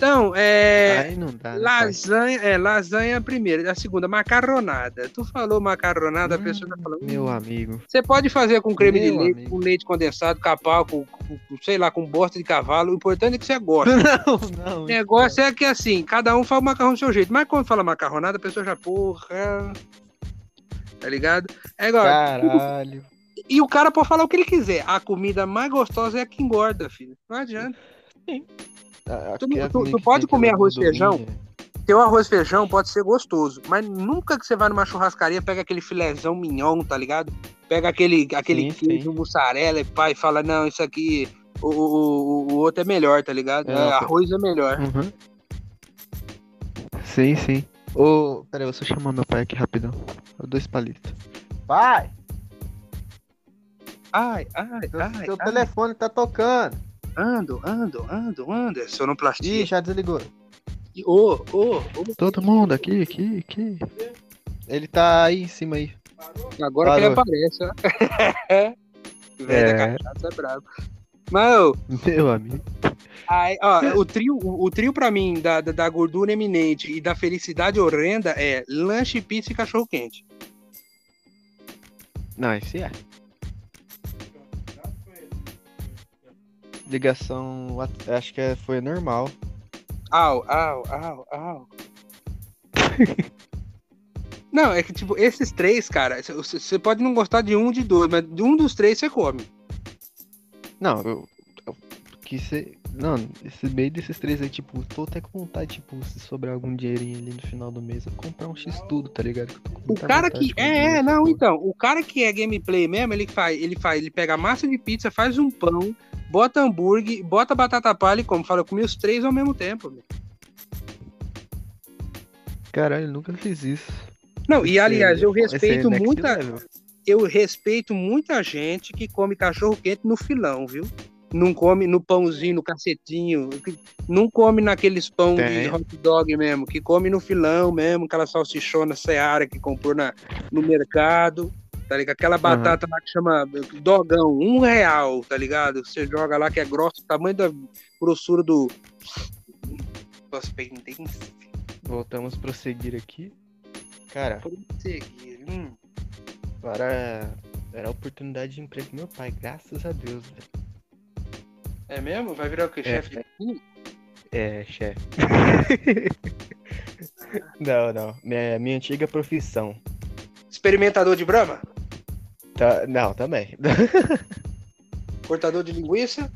Então, é, ai, não dá, né, lasanha, é lasanha a primeira, a segunda, macarronada. Tu falou macarronada, hum, a pessoa tá falando... Meu amigo. Você pode fazer com creme meu de leite, amigo. Com leite condensado, capau, com, com, com, sei lá, com bosta de cavalo. O importante é que você gosta. Não, não. O negócio não. É que, assim, cada um fala o macarrão do seu jeito. Mas quando fala macarronada, a pessoa já, porra... Tá ligado? É igual... Caralho. E, e o cara pode falar o que ele quiser. A comida mais gostosa é a que engorda, filho. Não adianta. Sim. Tu, tu, tu pode comer arroz e feijão. Teu arroz e feijão pode ser gostoso, mas nunca que você vai numa churrascaria pega aquele filézão mignon, tá ligado? Pega aquele, aquele sim, queijo, sim. mussarela e pai fala, não, isso aqui o, o, o outro é melhor, tá ligado? É, é, arroz é melhor. Uhum. Sim, sim. Ô, peraí, eu só chamar meu pai aqui rapidão. Dois palitos. Pai! Ai, ai, seu, ai. Seu ai. telefone tá tocando. Ando, ando, ando, ando, é sonoplastia. Ih, já desligou. Ô, ô, ô. Todo mundo aqui, aqui, aqui. Ele tá aí em cima aí. Parou. Agora Parou. que ele aparece, ó. É. Velho da cachaça é brabo. Mas, ô, meu amigo. Aí, ó, o trio, o, o trio pra mim, da, da, da gordura eminente e da felicidade horrenda é lanche, pizza e cachorro quente. Não, esse é. Ligação, acho que foi normal. Au, au, au, au. Não, é que tipo, esses três, cara, você pode não gostar de um, de dois, mas de um dos três você come. Não, eu... eu que cê, não, esse meio desses três aí, tipo, tô até com vontade, tipo, se sobrar algum dinheirinho ali no final do mês, eu comprar um X-Tudo, tá ligado? O cara que... É, é, não, então, o cara que é gameplay mesmo, ele faz, ele faz, ele pega massa de pizza, faz um pão... Bota hambúrguer, bota batata palha e como fala, eu comi os três ao mesmo tempo. Meu. Caralho, eu nunca fiz isso. Não, e aliás, eu respeito muita. Eu respeito muita gente que come cachorro quente no filão, viu? Não come no pãozinho, no cacetinho. Não come naqueles pão Tem. de hot dog mesmo, que come no filão mesmo, aquela salsichona Seara que comprou na, no mercado. Tá ligado? Aquela batata uhum. lá que chama dogão, um real, tá ligado? Você joga lá que é grosso, tamanho da grossura do... Duas pendências. Voltamos a prosseguir aqui. Cara... Prosseguir, hum. Para... Era a oportunidade de emprego do meu pai, graças a Deus, velho. É mesmo? Vai virar o quê? É. Chefe de cozinha? É, chefe. Não, não. Minha, minha antiga profissão. Experimentador de Brahma? Tá, não, também. Cortador de linguiça?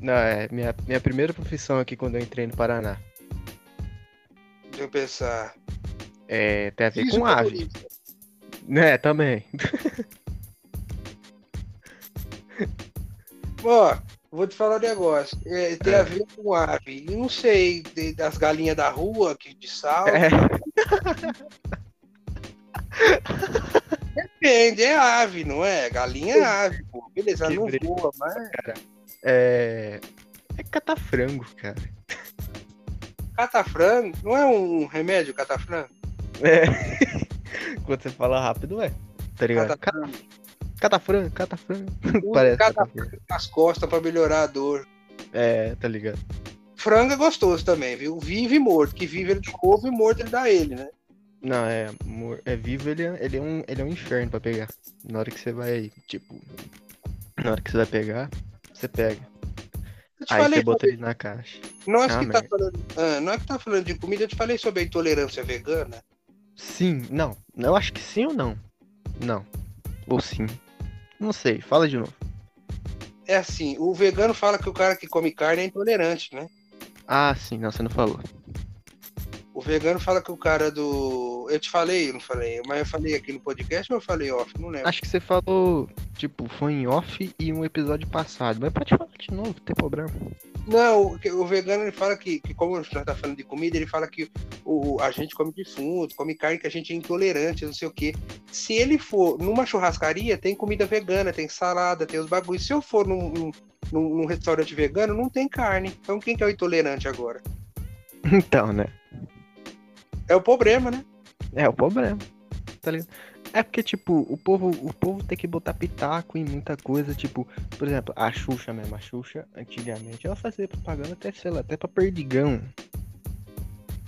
Não, é minha, minha primeira profissão aqui quando eu entrei no Paraná. Deixa eu pensar. É, tem a ver com ave. Né, também. Ó, vou te falar um negócio. É, tem é. a ver com ave. Não sei, das galinhas da rua, que de sal. É. Depende, é ave, não é? Galinha é ave, pô. Beleza, ela não brilho. voa, mas... Cara, é... é catafrango, cara. Catafrango? Não é um remédio, catafrango? É. Quando você fala rápido, é. Tá ligado? Catafrango. Catafrango, catafrango. Parece catafrango. Catafrango nas costas pra melhorar a dor. É, tá ligado? Frango é gostoso também, viu? Vivo e morto. Que vivo ele de couve e morto ele dá ele, né? Não, é... É vivo, ele é, ele é, um, ele é um inferno pra pegar. Na hora que você vai, tipo... Na hora que você vai pegar, você pega. Eu te Aí falei, você bota sobre... ele na caixa. Nós ah, que tá falando... ah, nós que tá falando de comida, eu te falei sobre a intolerância vegana. Sim, não. Eu acho que sim ou não. Não. Ou sim. Não sei, fala de novo. É assim, o vegano fala que o cara que come carne é intolerante, né? Ah, sim, não, você não falou. O vegano fala que o cara do... Eu te falei, não falei? Mas eu falei aqui no podcast ou eu falei off? Não lembro. Acho que você falou, tipo, foi em off e um episódio passado. Mas pode falar de novo, não tem problema. Não, o, o vegano, ele fala que, que como a gente tá falando de comida, ele fala que o, a gente come defunto, come carne que a gente é intolerante, não sei o quê. Se ele for numa churrascaria, tem comida vegana, tem salada, tem os bagulhos. Se eu for num, num, num restaurante vegano, não tem carne. Então quem que é o intolerante agora? Então, né? É o problema, né? É o problema. Tá ligado? É porque, tipo, o povo, o povo tem que botar pitaco em muita coisa. Tipo, por exemplo, a Xuxa mesmo. A Xuxa, antigamente, ela fazia propaganda até, sei lá, até pra perdigão.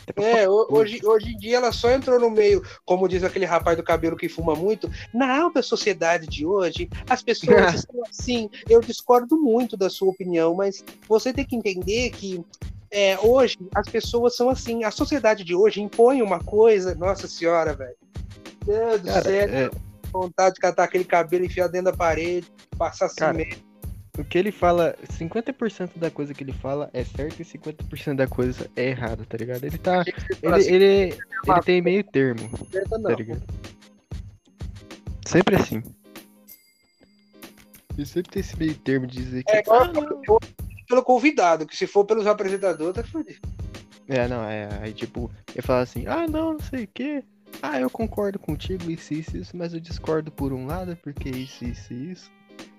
Até pra é, hoje, hoje em dia ela só entrou no meio, como diz aquele rapaz do cabelo que fuma muito. Na alta sociedade de hoje, as pessoas estão assim. Eu discordo muito da sua opinião, mas você tem que entender que... É, hoje as pessoas são assim, a sociedade de hoje impõe uma coisa, nossa senhora, velho. Deus do céu, é... vontade de catar aquele cabelo, enfiar dentro da parede, passar cimento. O que ele fala, cinquenta por cento da coisa que ele fala é certo e cinquenta por cento da coisa é errada, tá ligado? Ele tá. Ele, assim, ele, ele, ele tem meio termo. Não. Tá ligado? Sempre assim. Ele sempre tem esse meio termo de dizer que. É, agora, ah, pelo convidado, que se for pelos apresentadores, tá fodido. É, não, é, aí tipo, eu falo assim, ah, não, não sei o quê, ah, eu concordo contigo, isso, isso, isso, mas eu discordo por um lado, porque isso, isso, isso.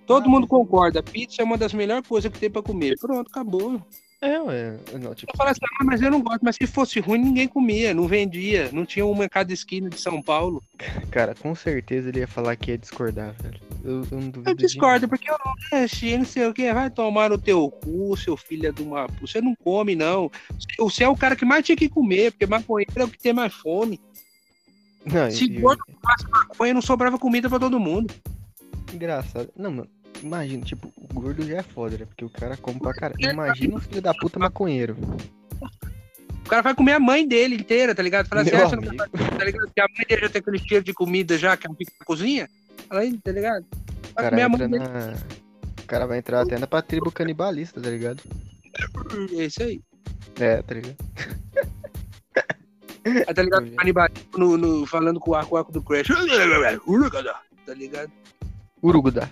Todo ah, mundo concorda, pizza é uma das melhores coisas que tem pra comer, pronto, acabou. É, ué, não, tipo... Eu falo assim, ah, mas eu não gosto, mas se fosse ruim, ninguém comia, não vendia, não tinha uma em cada esquina de São Paulo. Cara, com certeza ele ia falar que ia discordar, velho. Eu, eu, não eu discordo, porque eu não, não sei o que, vai tomar no teu cu, seu filho é de uma... Você não come, não. Você é o cara que mais tinha que comer, porque maconheiro é o que tem mais fome. Não, Se eu... gordo fosse maconha, não sobrava comida pra todo mundo. Engraçado. Não, mano, imagina, tipo, o gordo já é foda, né? Porque o cara come pra caralho. Imagina um filho da puta maconheiro. O cara vai comer a mãe dele inteira, tá ligado? Fala assim, ah, não tá, tá ligado? Porque a mãe dele já tem aquele cheiro de comida já, que é um pico da cozinha. Aí, tá ligado? O cara, na... o cara vai entrar até na pra tribo canibalista, tá ligado? É isso aí. É, tá ligado? Aí, tá ligado? Canibalismo no, no, falando com o arco, o arco do Crash. Uruguda, tá ligado? Uruguda.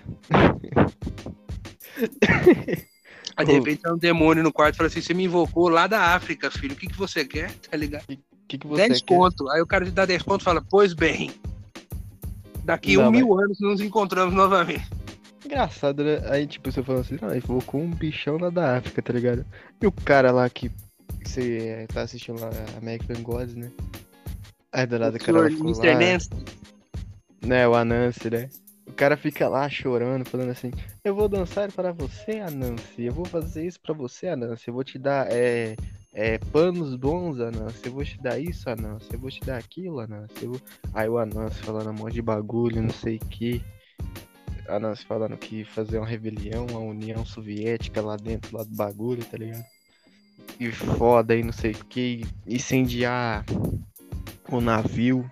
Aí de repente é um demônio no quarto e fala assim: você me invocou lá da África, filho. O que, que você quer? Tá ligado? O que, que você dez quer? Conto. Aí o cara te dá dez conto e fala: pois bem. Daqui a um mil mas... anos nos encontramos novamente. Engraçado, né? Aí, tipo, você falando assim, não, eu vou com um bichão lá da África, tá ligado? E o cara lá que você tá assistindo lá, American Gods, né? Aí do lado o do cara ficou lá... Nancy. Né, o Anansi, né? O cara fica lá chorando, falando assim, eu vou dançar para você, Anansi. Eu vou fazer isso pra você, Anansi. Eu vou te dar, é... É, panos bons, Anansi, eu vou te dar isso, Anansi, eu vou te dar aquilo, Anansi, vou... Aí o Anansi falando um monte de bagulho, não sei o que. Anansi falando que fazer uma rebelião, uma União Soviética lá dentro, lá do bagulho, tá ligado? E foda aí, não sei o que, incendiar o navio.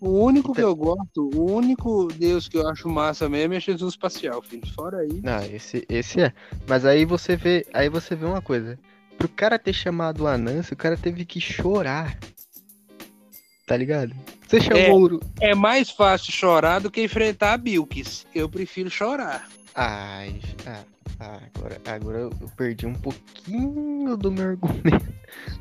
O único que eu gosto, o único Deus que eu acho massa mesmo é Jesus espacial, filho, fora aí. Não, esse, esse é. Mas aí você vê, aí você vê uma coisa. Pro cara ter chamado o Anansi, o cara teve que chorar. Tá ligado? Você chamou é, é mais fácil chorar do que enfrentar a Bilkis. Eu prefiro chorar. Ai, ah, ah, agora, agora eu perdi um pouquinho do meu argumento.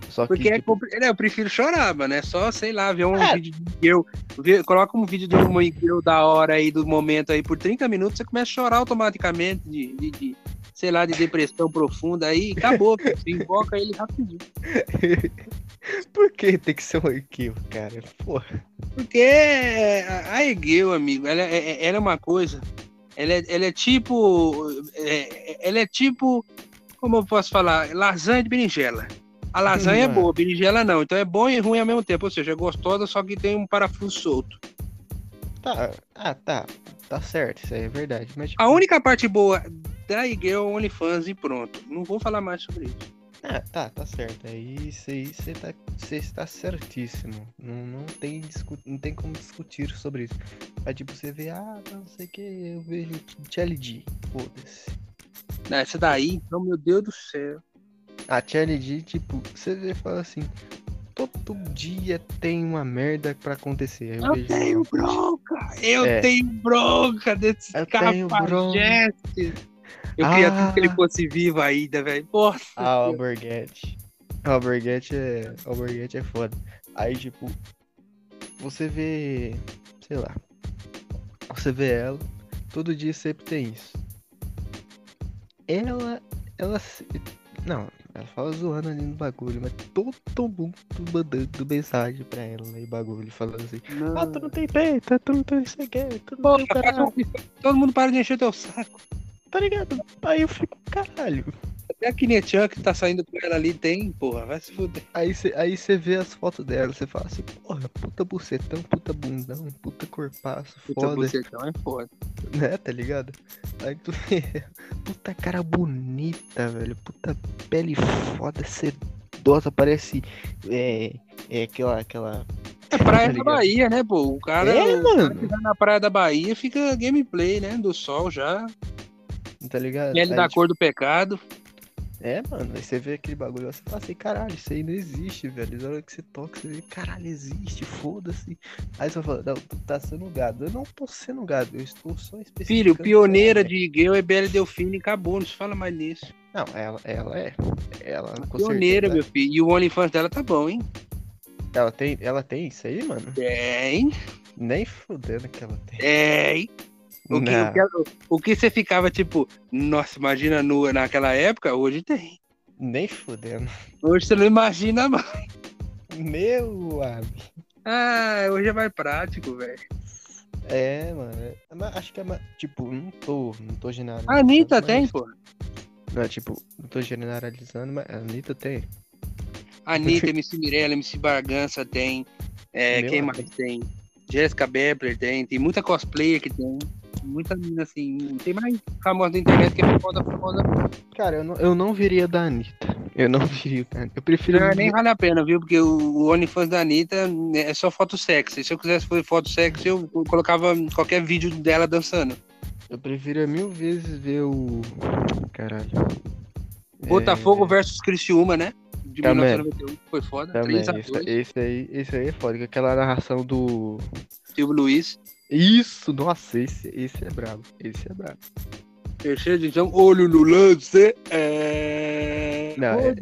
Só que, Porque tipo... é, eu prefiro chorar, mano. É só, sei lá, ver um é. vídeo de eu. Ver, coloca um vídeo de um eu da hora aí, do momento aí, por trinta minutos, você começa a chorar automaticamente de. de, de... sei lá, de depressão profunda, aí acabou, você invoca ele rapidinho. Por que tem que ser um ergueu, cara? Porra. Porque a ergueu, amigo, ela é, ela é uma coisa, ela é, ela é tipo, é, ela é tipo, como eu posso falar, lasanha de berinjela. A lasanha hum, é boa, berinjela não. Então é bom e ruim ao mesmo tempo. Ou seja, é gostosa, só que tem um parafuso solto. Tá, ah, tá. Tá certo, isso aí é verdade. Mas, tipo... a única parte boa da Igel, OnlyFans e pronto. Não vou falar mais sobre isso. Ah, tá, tá certo. Aí você tá, tá certíssimo. Não, não, tem discu- não tem como discutir sobre isso. Aí tipo, você vê, ah, não sei o que, eu vejo T L G. Foda-se. Não, essa daí, então, meu Deus do céu. A T L G, tipo, você vê e fala assim, todo dia tem uma merda pra acontecer. Eu, eu tenho bronca! Eu é. tenho bronca desse capacete! Eu ah. queria tudo que ele fosse vivo ainda, velho. Nossa! Ah, o Alborguete. O Alborguete é... Alborguete é foda. Aí, tipo, você vê... sei lá. Você vê ela. Todo dia sempre tem isso. Ela... Ela... Não, ela fala zoando ali no bagulho, mas todo mundo mandando mensagem pra ela no bagulho, falando assim, não. ah, tu não tem peito, tu não tem isso aqui, tu não tem caralho. Todo mundo para de encher o teu saco. Tá ligado? Aí eu fico, caralho. Até a Kinetian que tá saindo com ela ali tem, porra, vai se fuder. Aí você aí vê as fotos dela, você fala assim, porra, puta bucetão, puta bundão, puta corpaço, puta foda. Puta bucetão é foda. Né, tá ligado? Aí tu vê, puta cara bonita, velho, puta pele foda, sedosa, parece, é, é aquela, aquela... É praia tá da Bahia, né, pô? O cara, é, o mano. Cara que tá na praia da Bahia fica gameplay, né, do sol já. Tá ligado? Ele aí, da tipo... cor do pecado. É, mano, aí você vê aquele bagulho, você fala assim, caralho, isso aí não existe, velho. Na hora que você toca, você vê, caralho, existe, foda-se. Aí você fala, não, tu tá sendo gado. Eu não tô sendo gado, eu estou só especificando. Filho, pioneira ela, de Gale é Belle Delphine e acabou, não se fala mais nisso. Não, ela, ela é. Ela com pioneira, certeza, meu filho. E o OnlyFans dela tá bom, hein? Ela tem, ela tem isso aí, mano? Tem. Nem fudendo que ela tem. Tem. O que, o, que, o que você ficava tipo, nossa, imagina nua naquela época, hoje tem. Nem fudendo. Hoje você não imagina mais. Meu amigo. Ah, hoje é mais prático, velho. É, mano. Acho que é mais. Tipo, não tô, não tô generalizando. A Anitta mas... tem, pô. Não, tipo, não tô generalizando, mas a Anitta tem. A Anitta, M C Mirella, M C Bargança tem. É, quem amigo. mais tem? Jessica Bepler tem, tem muita cosplayer que tem. Muita mina assim, não tem mais famosa da internet que é foda, famosa. Cara, eu não, eu não viria da Anitta. Eu não viria da Anitta. Eu prefiro. Não, nem vale a pena, viu? Porque o OnlyFans da Anitta é só foto sexy. Se eu quisesse foto sexy, eu colocava qualquer vídeo dela dançando. Eu prefiro mil vezes ver o. Caralho. Botafogo é... versus Criciúma, né? De também. mil novecentos e noventa e um, foi foda. Também. Esse, esse, aí, esse aí é foda, aquela narração do... Silvio Luiz. Isso, nossa, esse, esse é brabo, esse é brabo. Terceiro de então, olho no lance, é... Não, é, é,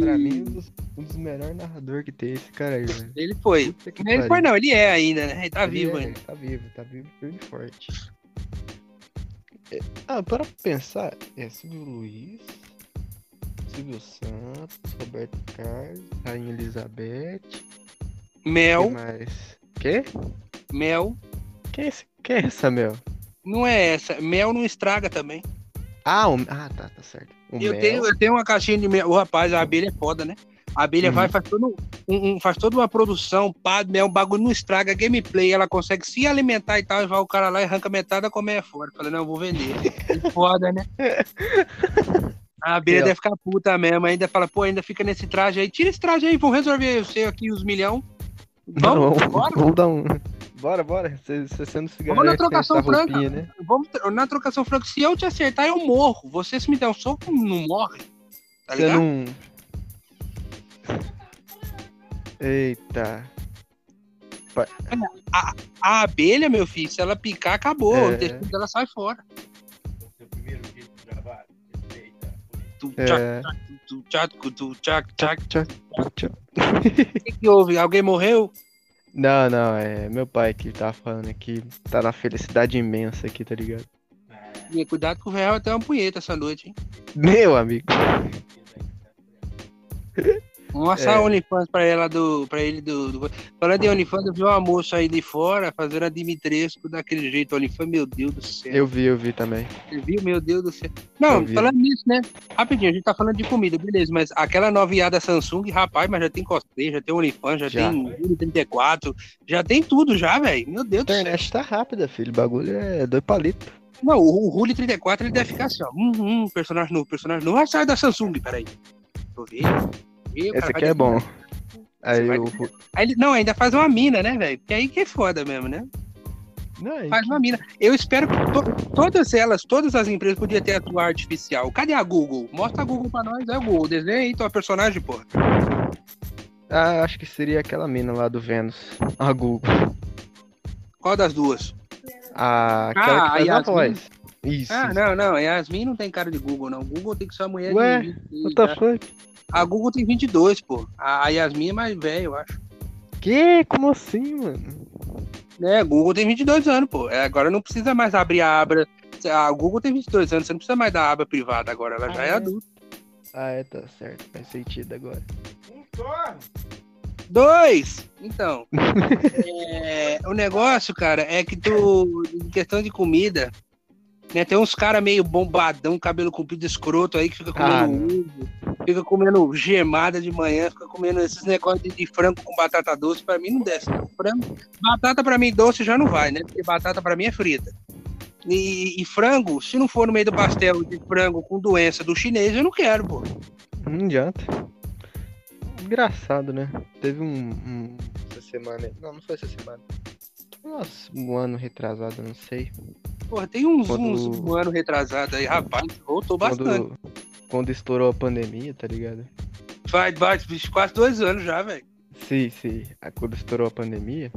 pra mim, um dos, um dos melhores narradores que tem esse cara aí, velho. Ele foi. Ele pariu. foi não, ele é ainda, né? Ele tá ele vivo é, ainda. Tá vivo, tá vivo, bem forte. É, ah, para pensar, é Silvio Luiz... Silvio Santos, Roberto Carlos, Rainha Elizabeth. Mel. Que? Mel. Que é, esse, que é essa, Mel? Não é essa. Mel não estraga também. Ah, o, ah tá, tá certo. Eu, mel... tenho, eu tenho uma caixinha de mel. O rapaz, a abelha é foda, né? A abelha hum. vai faz, todo, um, um, faz toda uma produção, pá, mel, o bagulho não estraga, gameplay, ela consegue se alimentar e tal, e vai o cara lá e arranca metade da comer fora. Fala, não, eu vou vender. É foda, né? A abelha deve ficar puta mesmo, ainda fala, pô, ainda fica nesse traje aí, tira esse traje aí, vão resolver você aqui os milhão. Vamos, não, bora? Vamos dar um... Bora, bora, você sendo cigarro, vamos na trocação franca, roupinha, né? Vamos na trocação franca, se eu te acertar eu morro, você se me der um soco, não morre, tá ligado? Não... Eita... A, a abelha, meu filho, se ela picar, acabou, é... o intestino dela sai fora. O que que houve? Alguém morreu? Não, não, é meu pai que tava falando aqui. Tá na felicidade imensa aqui, tá ligado? E cuidado que o real até uma punheta essa noite, hein? Meu amigo. Vamos mostrar é. a OnlyFans pra ela do. Pra ele do, do... Falando de OnlyFans, eu vi uma moça aí de fora fazendo a Dimitrescu daquele jeito OnlyFans, meu Deus do céu. Eu vi, eu vi também. Você viu, meu Deus do céu. Não, falando nisso, né? Rapidinho, a gente tá falando de comida, beleza, mas aquela noviada Samsung, rapaz, mas já tem cosplay, já tem OnlyFans, já, já. tem trinta e quatro, já tem tudo já, velho. Meu Deus do céu. A internet tá rápida, filho. O bagulho é dois palitos. Não, o Rule trinta e quatro, ele deve ficar assim, ó. Hum, hum, personagem novo, personagem novo. Ah, sai da Samsung, peraí. Tô vendo. Meu, esse cara, aqui é bom. Aí, eu... vai... aí ele... Não, ainda faz uma mina, né, velho? Porque aí que é foda mesmo, né? Não, aí... Faz uma mina. Eu espero que to... todas elas, todas as empresas podiam ter a tua artificial. Cadê a Google? Mostra a Google pra nós, é o Google. Desenha aí tua personagem, porra. Ah, acho que seria aquela mina lá do Vênus. A Google. Qual das duas? A... Aquela ah, que faz a voz. Isso. Ah, isso. não, não. Yasmin não tem cara de Google, não. Google tem que ser uma mulher Ué, de... What the fuck? A Google tem vinte e dois, pô. A Yasmin é mais velha, eu acho. Que? Como assim, mano? É, a Google tem vinte e dois anos, pô. É, agora não precisa mais abrir a aba. A Google tem vinte e dois anos, você não precisa mais da aba privada agora. Ela ah, já é, é adulta. Ah, é, tá certo. Faz sentido agora. Um torno. Dois! Então. é, o negócio, cara, é que tu... Em questão de comida... Né, tem uns caras meio bombadão, cabelo comprido, escroto aí, que fica comendo ah, ovo, fica comendo gemada de manhã, fica comendo esses negócios de frango com batata doce. Pra mim não desce, não. Frango, batata pra mim doce já não vai, né? Porque batata pra mim é frita. E, e frango, se não for no meio do pastel de frango com doença do chinês, eu não quero, pô. Não adianta. Engraçado, né? Teve um... um essa semana... Não, não foi essa semana. Nossa, um ano retrasado, não sei. Porra, tem uns, quando... uns um ano retrasado aí, rapaz, voltou quando, bastante. Quando estourou a pandemia, tá ligado? Vai, vai, quase dois anos já, velho. Sim, sim. Quando estourou a pandemia,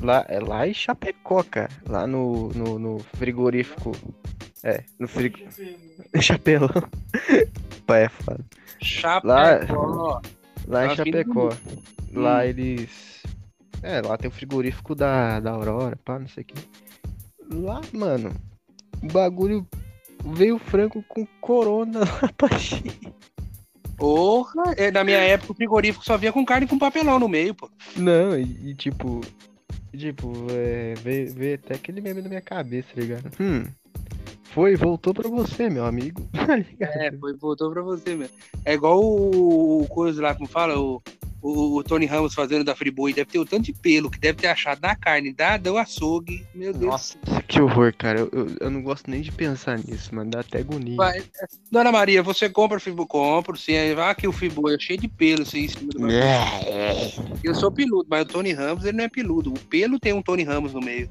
lá, é lá em Chapecó, cara. Lá no, no, no frigorífico. É, no frigorífico. Chapelão. Pai, é foda. Chapecó. Lá, lá em Chapecó. Lá hum. eles... É, lá tem o frigorífico da, da Aurora, pá, não sei o que. Lá, mano, o bagulho veio frango com corona lá pra China. Porra, é, na minha época o frigorífico só vinha com carne com papelão no meio, pô. Não, e, e tipo, tipo, é, veio, veio até aquele meme na minha cabeça, ligado? Hum, foi, voltou pra você, meu amigo. é, foi, voltou pra você, meu. É igual o, o coisa lá, como fala, o... O, o Tony Ramos fazendo da Friboi, deve ter o tanto de pelo que deve ter achado na carne da do açougue, meu Deus. Nossa, que horror, cara. Eu, eu, eu não gosto nem de pensar nisso, mano. Dá até agonia. Vai. Dona Maria, você compra o Friboi? Compro, sim. Ah, que o Friboi é cheio de pelo, sim. É. Eu sou peludo, mas o Tony Ramos, ele não é peludo. O pelo tem um Tony Ramos no meio.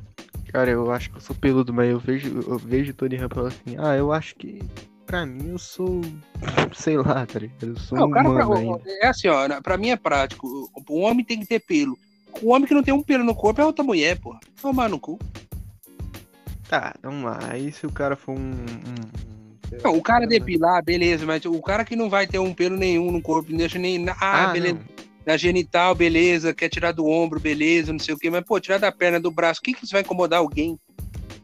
Cara, eu acho que eu sou peludo, mas eu vejo, eu vejo o Tony Ramos falando assim, ah, eu acho que... Pra mim, eu sou... Sei lá, tá ligado? Eu sou não, cara, pra, ainda. É assim, ó. Pra mim é prático. O homem tem que ter pelo. O homem que não tem um pelo no corpo é outra mulher, porra. Tomar no cu. Tá, vamos lá. Aí se o cara for um... um não, o cara depilar, beleza. Mas o cara que não vai ter um pelo nenhum no corpo, não deixa nem... Ah, ah beleza. Não. Na genital, beleza. Quer tirar do ombro, beleza. Não sei o quê. Mas, pô, tirar da perna, do braço. O que que isso vai incomodar alguém?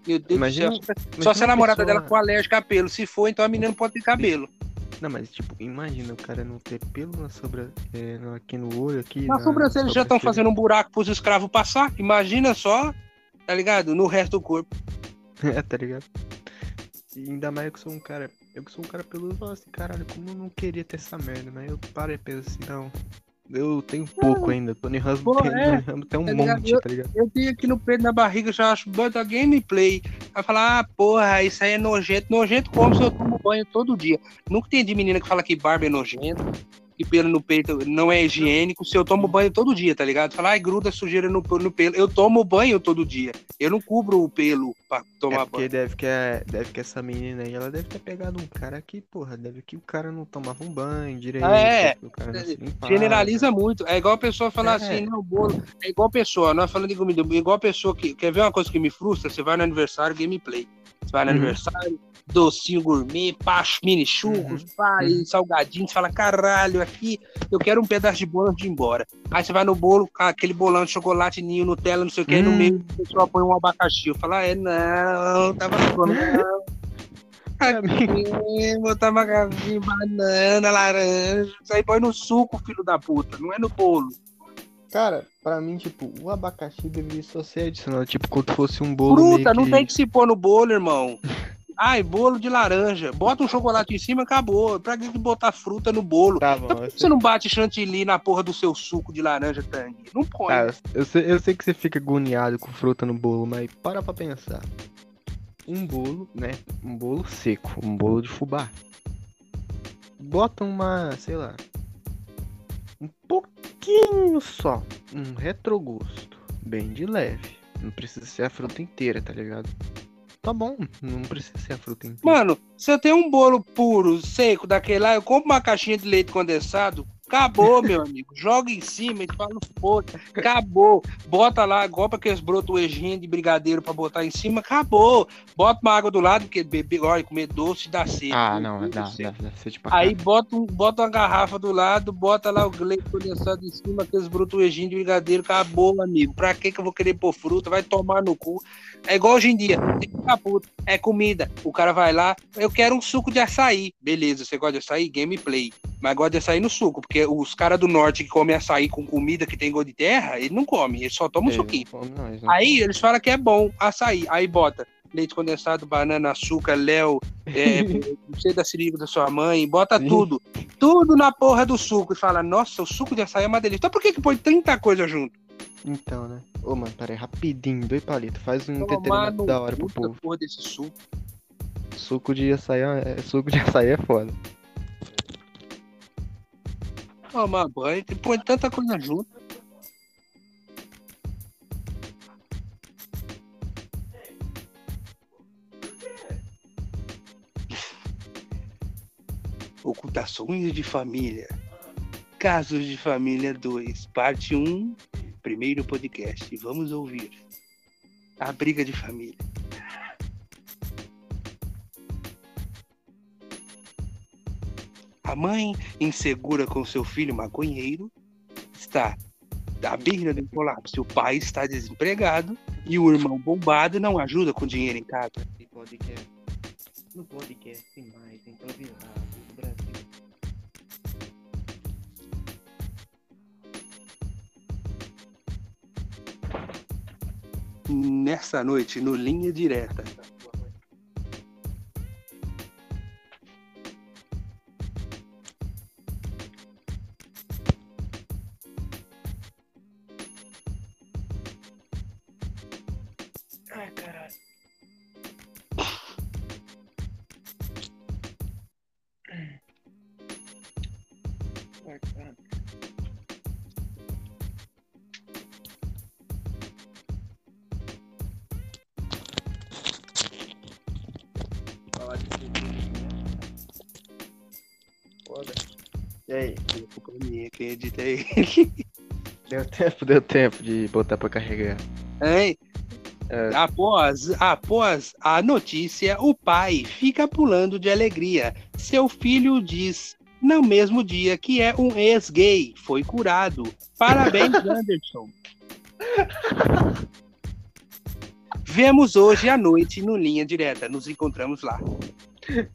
Meu Deus imagina, do céu. Só se a namorada pessoa... dela for alérgica a pelo. Se for, então a menina não pode ter cabelo. Não, mas tipo, imagina o cara não ter pelo na sobra... é, aqui no olho, aqui... Na, na sobrancelha eles já estão fazendo um buraco pros escravos passar. Imagina só, tá ligado? No resto do corpo. É, tá ligado? E ainda mais que sou um cara... Eu que sou um cara peludo, eu falo assim, caralho, como eu não queria ter essa merda, mas eu parei e penso assim, não... Eu tenho pouco é. ainda, Tony Ramos tem, é. tem um tá monte, eu, tá ligado? Eu tenho aqui no peito, na barriga, eu já acho da gameplay. Vai falar, ah, porra, isso aí é nojento. Nojento como se eu tomo banho todo dia. Nunca tem de menina que fala que barba é nojento, que pelo no peito não é higiênico. Se eu tomo banho todo dia, tá ligado? Falar, ai, gruda sujeira no, no pelo. Eu tomo banho todo dia. Eu não cubro o pelo pra tomar é porque banho. Deve que, é, deve que essa menina aí, ela deve ter pegado um cara que, porra, deve que o cara não tomava um banho direito. É, o cara não se limpava. Generaliza muito. É igual a pessoa falar é. assim, não, bolo. É igual a pessoa, nós falando de comida, é igual a pessoa que, quer ver uma coisa que me frustra? Você vai no aniversário, gameplay. Você vai no uhum. aniversário, docinho gourmet, pá, mini churros, uhum. pá, e salgadinho, você fala, caralho, aqui eu quero um pedaço de bolo antes de ir embora. Aí você vai no bolo, aquele bolão de chocolate, ninho, Nutella, não sei o que, uhum. no meio o pessoal põe um abacaxi. Eu falo, ah, é, não, tava falando, não. Macaquinho, botar macaquinho, banana, laranja. Isso aí põe no suco, filho da puta. Não é no bolo. Cara, pra mim, tipo, o abacaxi deveria só ser adicionado. Tipo, quando fosse um bolo. Fruta, que... não tem que se pôr no bolo, irmão. Ai, bolo de laranja. Bota um chocolate em cima e acabou. Pra que botar fruta no bolo? Tá bom, então, por que você sei. Não bate chantilly na porra do seu suco de laranja, Tangue? Não põe. Cara, eu sei, eu sei que você fica agoniado com fruta no bolo, mas para pra pensar. Um bolo, né? Um bolo seco. Um bolo de fubá. Bota uma, sei lá... Um pouquinho só. Um retrogosto. Bem de leve. Não precisa ser a fruta inteira, tá ligado? Tá bom, não precisa ser a fruta inteira. Mano, se eu tenho um bolo puro, seco, daquele lá, eu compro uma caixinha de leite condensado, acabou, meu amigo. Joga em cima e fala, pô, acabou. Bota lá, igual pra que eles brotam o ejinho de brigadeiro pra botar em cima, acabou. Bota uma água do lado, porque beber, olha, comer doce dá sede. Ah, não, dá, dá, dá sede pra cá. Aí bota, um, bota uma garrafa do lado, bota lá o leite condensado em cima, que eles brotam o ejinho de brigadeiro, acabou, meu amigo. Pra que que eu vou querer pôr fruta? Vai tomar no cu. É igual hoje em dia, tem que ficar puto, é comida. O cara vai lá, eu quero um suco de açaí. Beleza, você gosta de açaí? Gameplay. Mas gosta de açaí no suco, porque os caras do norte que comem açaí com comida que tem gosto de terra, eles não comem, eles só tomam eles suquinho. Não comem, não, eles não aí comem. Eles falam que é bom açaí, aí bota leite condensado, banana, açúcar, léu, é, não sei da seringa da sua mãe, bota tudo, tudo na porra do suco e fala, nossa, o suco de açaí é uma delícia. Então por que que põe trinta coisas junto? Então, né? Ô, mano, peraí, rapidinho, dois palitos, faz um entretenimento da hora pro povo. Porra desse suco. Suco de açaí é, suco de açaí é foda. Tomar banho, tem põe tanta coisa junto. Ocultações de família. Casos de Família dois, parte um, primeiro podcast. Vamos ouvir. A briga de família. A mãe, insegura com seu filho maconheiro, está à beira do colapso. O pai está desempregado e o irmão bombado não ajuda com dinheiro em casa. No podcast, no podcast mais improvisado do Brasil. Nessa noite, no Linha Direta. E aí? Quem edita aí? Deu tempo, deu tempo de botar pra carregar. Hein? É. Após, após a notícia, o pai fica pulando de alegria. Seu filho diz, no mesmo dia, que é um ex-gay. Foi curado. Parabéns, Anderson. Vemos hoje à noite no Linha Direta. Nos encontramos lá.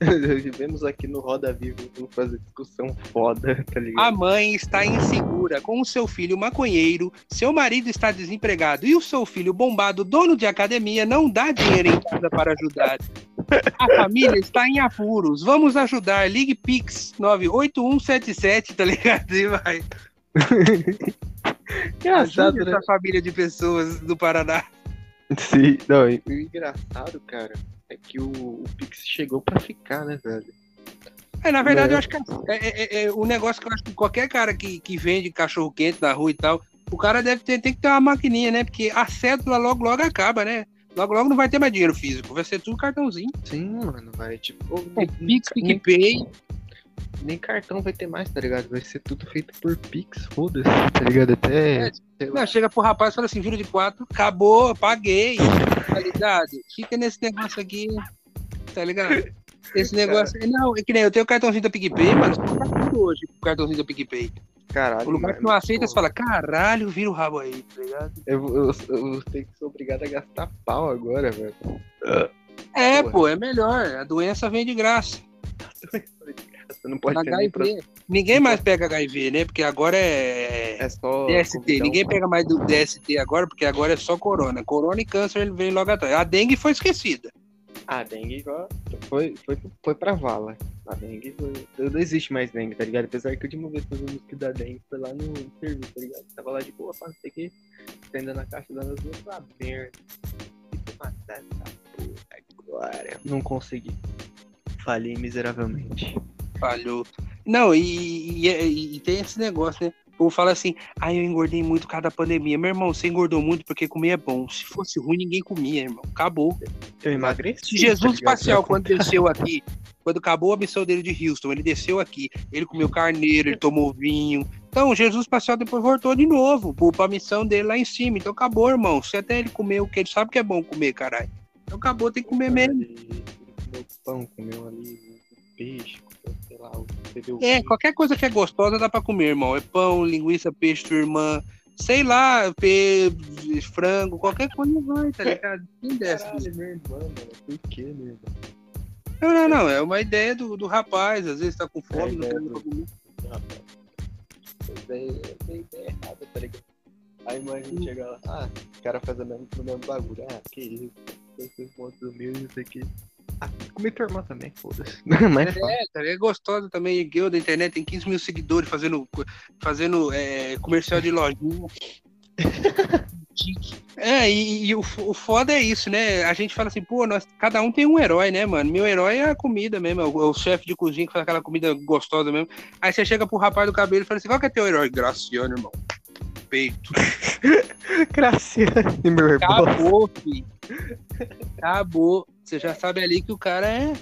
Vivemos aqui no Roda Viva, vamos fazer discussão foda, tá ligado? A mãe está insegura com o seu filho maconheiro, seu marido está desempregado e o seu filho bombado, dono de academia, não dá dinheiro em casa para ajudar. A família está em apuros, vamos ajudar, ligue Pix nove oito um sete sete, tá ligado? E vai. Engraçado, né? Essa família de pessoas do Paraná. Sim, não, e... o engraçado, cara, é que o, o Pix chegou pra ficar, né, velho? É, na verdade, não. Eu acho que é, é, é um negócio que eu acho que qualquer cara que, que vende cachorro quente na rua e tal, o cara deve ter, tem que ter uma maquininha, né? Porque a cédula logo, logo acaba, né? Logo, logo não vai ter mais dinheiro físico, vai ser tudo cartãozinho. Sim, mano, vai, tipo... É, Pix, PicPay... Nem cartão vai ter mais, tá ligado? Vai ser tudo feito por Pix, foda-se, tá ligado? Até... É, não, chega pro rapaz e fala assim, vira de quatro, acabou, paguei, tá ligado? Fica nesse negócio aqui, tá ligado? Esse negócio... Cara... Não, é que nem eu tenho o cartãozinho da PicPay, mano, eu tô tudo hoje com o cartãozinho da PicPay. Caralho, o lugar mano, que não aceita, você fala, caralho, vira o rabo aí, tá ligado? Eu, eu, eu tenho que ser obrigado a gastar pau agora, velho. É, pô, é melhor. A doença vem de graça. Você não pode ter nem... Ninguém mais pega H I V, né? Porque agora é, é só D S T. Convidão, Ninguém mano. pega mais do D S T agora, porque agora é só corona. Corona e câncer ele vem logo atrás. A dengue foi esquecida. A dengue foi, foi, foi pra vala. A dengue foi... Não existe mais dengue, tá ligado? Apesar que eu de uma vez fazer um mosquito da dengue foi lá no serviço, tá ligado? Tava lá de boa, pá, não sei o que. Tendendo a caixa dando as duas abertas. Matar essa puta agora. Não consegui. Falhei miseravelmente. Falhou. Não, e, e, e tem esse negócio, né? O povo fala assim, ah, eu engordei muito por causa da pandemia. Meu irmão, você engordou muito porque comer é bom. Se fosse ruim, ninguém comia, irmão. Acabou. Eu emagreci. Jesus Pascal, quando desceu aqui, quando acabou a missão dele de Houston, ele desceu aqui, ele comeu carneiro, ele tomou vinho. Então, Jesus Pascal depois voltou de novo pra missão dele lá em cima. Então, acabou, irmão. Se até ele comer o que ele sabe que é bom comer, caralho. Então, acabou, tem que comer mesmo. Ele comeu pão, comeu ali peixe, sei lá, bebeu... É, qualquer coisa que é gostosa dá pra comer, irmão. É pão, linguiça, peixe, tua irmã, sei lá, pe... frango, qualquer coisa vai, tá ligado? Quem desce? Caralho, meu irmão, mano. Por que, meu irmão? Não, não, não. É uma ideia do, do rapaz. Às vezes tá com fome, é não tem do... comer. É ideia errada, tá ligado? Aí, mano, a gente chega lá, ah, o cara faz o mesmo, o mesmo bagulho. Ah, que isso, dois pontos do mil, isso aqui. Ah, comi tua irmã também, foda-se. É, é, é gostosa também. Eu da internet tem quinze mil seguidores fazendo, fazendo é, comercial de lojinha. É, e, e o, o foda é isso, né? A gente fala assim, pô, nós, cada um tem um herói, né, mano? Meu herói é a comida mesmo, é o, é o chefe de cozinha que faz aquela comida gostosa mesmo. Aí você chega pro rapaz do cabelo e fala assim, qual que é teu herói? Graciano, irmão. Peito. Graciano, meu irmão. Acabou, filho. Acabou. Você já sabe ali que o cara é...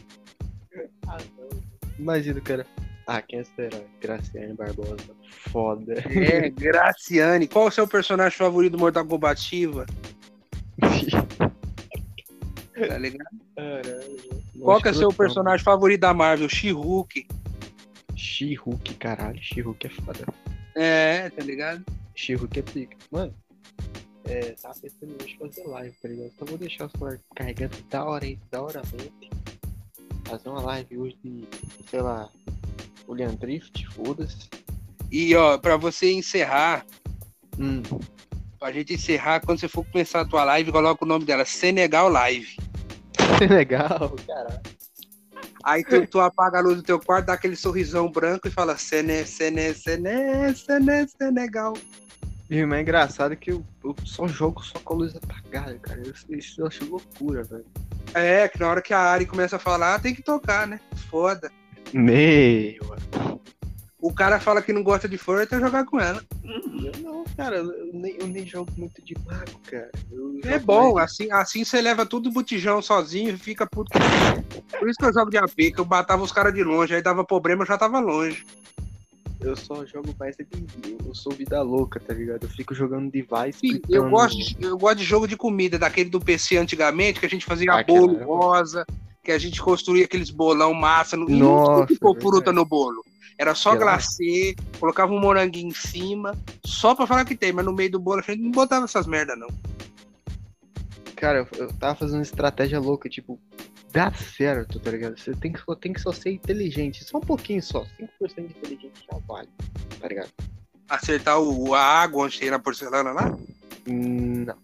Ah, imagina o cara... Ah, quem é esse herói? Graciane Barbosa. Foda. É, Graciane. Qual o seu personagem favorito do Mortal Kombat, Shiva? Tá ligado? Caralho. Qual que é o seu personagem favorito da Marvel? She-Hulk. She-Hulk, caralho. She-Hulk é foda. É, tá ligado? She-Hulk é pica. Mano... É, tava pensando hoje fazer live, tá ligado? Só vou deixar o celular carregando da hora aí, da hora mente. Fazer uma live hoje de, sei lá, olhando drift, foda-se. E ó, pra você encerrar, hum. pra gente encerrar, quando você for começar a tua live, coloca o nome dela, Senegal Live. Senegal, caralho. Aí tu, tu apaga a luz do teu quarto, dá aquele sorrisão branco e fala, Sene, Sene, Sene, Sene, Senegal. Irmão, é engraçado que eu, eu só jogo só com a luz apagada, cara. Eu, isso eu acho loucura, velho. É, que na hora que a Ari começa a falar, tem que tocar, né? Foda. Meu. O cara fala que não gosta de fora, então jogar com ela. Eu não, cara. Eu nem, eu nem jogo muito de mago, cara. É bom. Mais... Assim, assim você leva tudo botijão sozinho e fica puto. Por isso que eu jogo de A P, que eu batava os caras de longe. Aí dava problema, eu já tava longe. Eu só jogo mais D and D, eu sou vida louca, tá ligado? Eu fico jogando device. Sim, eu, gosto de, eu gosto de jogo de comida, daquele do P C antigamente, que a gente fazia ah, bolo cara. rosa, que a gente construía aqueles bolão massa, no, Nossa, e não ficou fruta no bolo. Era só glacê, colocava um moranguinho em cima, só pra falar que tem, mas no meio do bolo a gente não botava essas merda, não. Cara, eu, eu tava fazendo uma estratégia louca, tipo... Dá certo, tá ligado? Você tem que, tem que só ser inteligente. Só um pouquinho só. cinco por cento de inteligente já vale, tá ligado? Acertar o, a água onde tem na porcelana lá? Não.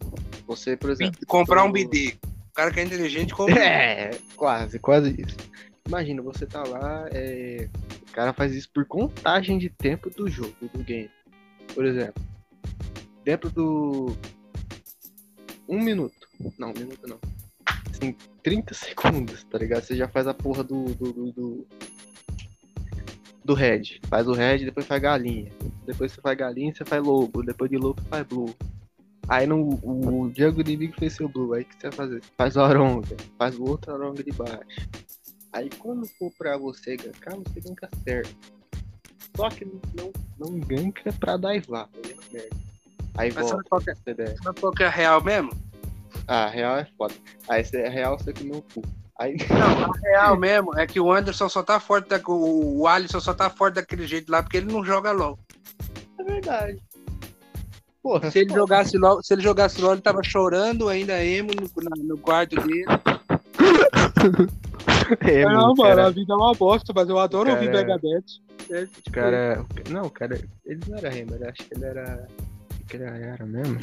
Você, por exemplo... B- comprar todo... um bidê. O cara que é inteligente compra. É, quase, quase isso. Imagina, você tá lá... É... O cara faz isso por contagem de tempo do jogo, do game. Por exemplo, dentro do... Um minuto. Não, um minuto não. Em trinta segundos, tá ligado? Você já faz a porra do do, do, do do red. Faz o red, depois faz galinha. Depois você faz galinha, você faz lobo. Depois de lobo, faz blue. Aí no, o Django inimigo fez seu blue. Aí o que você vai fazer? Faz o aronga. Faz o outro aronga de baixo. Aí quando for pra você gankar, você ganka certo. Só que não, não ganka pra daivar. Aí mas volta. Sabe qual que é a real mesmo? Ah, real é foda. Aí se é real, você comeu o cu. Aí... Não, a real mesmo é que o Anderson só tá forte, da... o Alisson só tá forte daquele jeito lá, porque ele não joga LOL. É verdade. Porra, se, ele jogasse LOL, se ele jogasse LOL, ele tava chorando ainda emo no, no quarto dele. É, é mano, cara... a vida é uma bosta, mas eu adoro cara... ouvir Megadeth. É, tipo... cara... Não, cara, ele não era Hammer, acho que ele era... que ele era mesmo.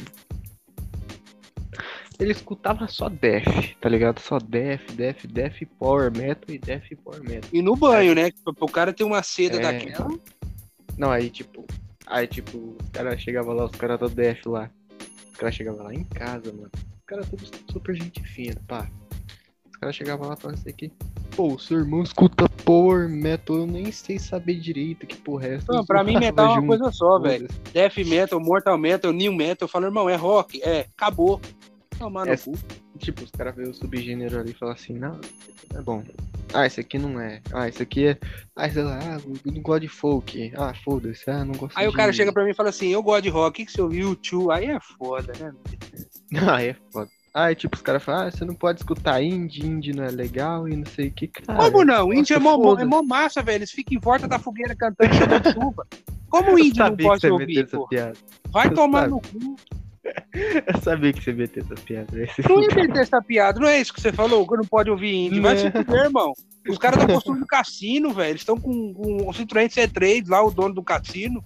Ele escutava só Death, tá ligado? Só Death, Death, Death, Power Metal e Death Power Metal. E no banho, é. né? Tipo, o cara tem uma seda é... daquela. Não, aí tipo... Aí tipo, os caras chegavam lá, os caras do Death lá. Os caras chegavam lá em casa, mano. Os caras todos super gente fina, pá. Os caras chegavam lá e falavam assim aqui. Pô, seu irmão escuta Power Metal, eu nem sei saber direito que porra é essa. Não, pra mim metal é uma coisa só, velho. Death Metal, Mortal Metal, New Metal, eu falo, irmão, é rock, é, acabou. Tomar no cu. Tipo, os caras veem o subgênero ali e falam assim, não, é bom. Ah, esse aqui não é. Ah, esse aqui é. Ah, sei lá, eu não gosto de folk. Ah, foda-se, ah, não gosto aí de... o cara chega pra mim e fala assim, eu gosto de rock, o que que você ouviu? U dois, aí é foda, né? Aí é foda. Aí, tipo, os caras falam, ah, você não pode escutar indie, indie não é legal e não sei o que, cara. Como não? Nossa, indie é mó, é mó massa, velho. Eles ficam em volta da fogueira cantando e chamando chuva. Como o indie não pode ouvir, pô? Vai eu tomar sabe. No cu. Eu sabia que você ia meter essa piada. Não ia meter essa piada, não é isso que você falou, que não pode ouvir indie. Vai se fuder, irmão. Os caras estão construindo cassino, velho. Eles estão com, com o Citroën C três lá, o dono do cassino.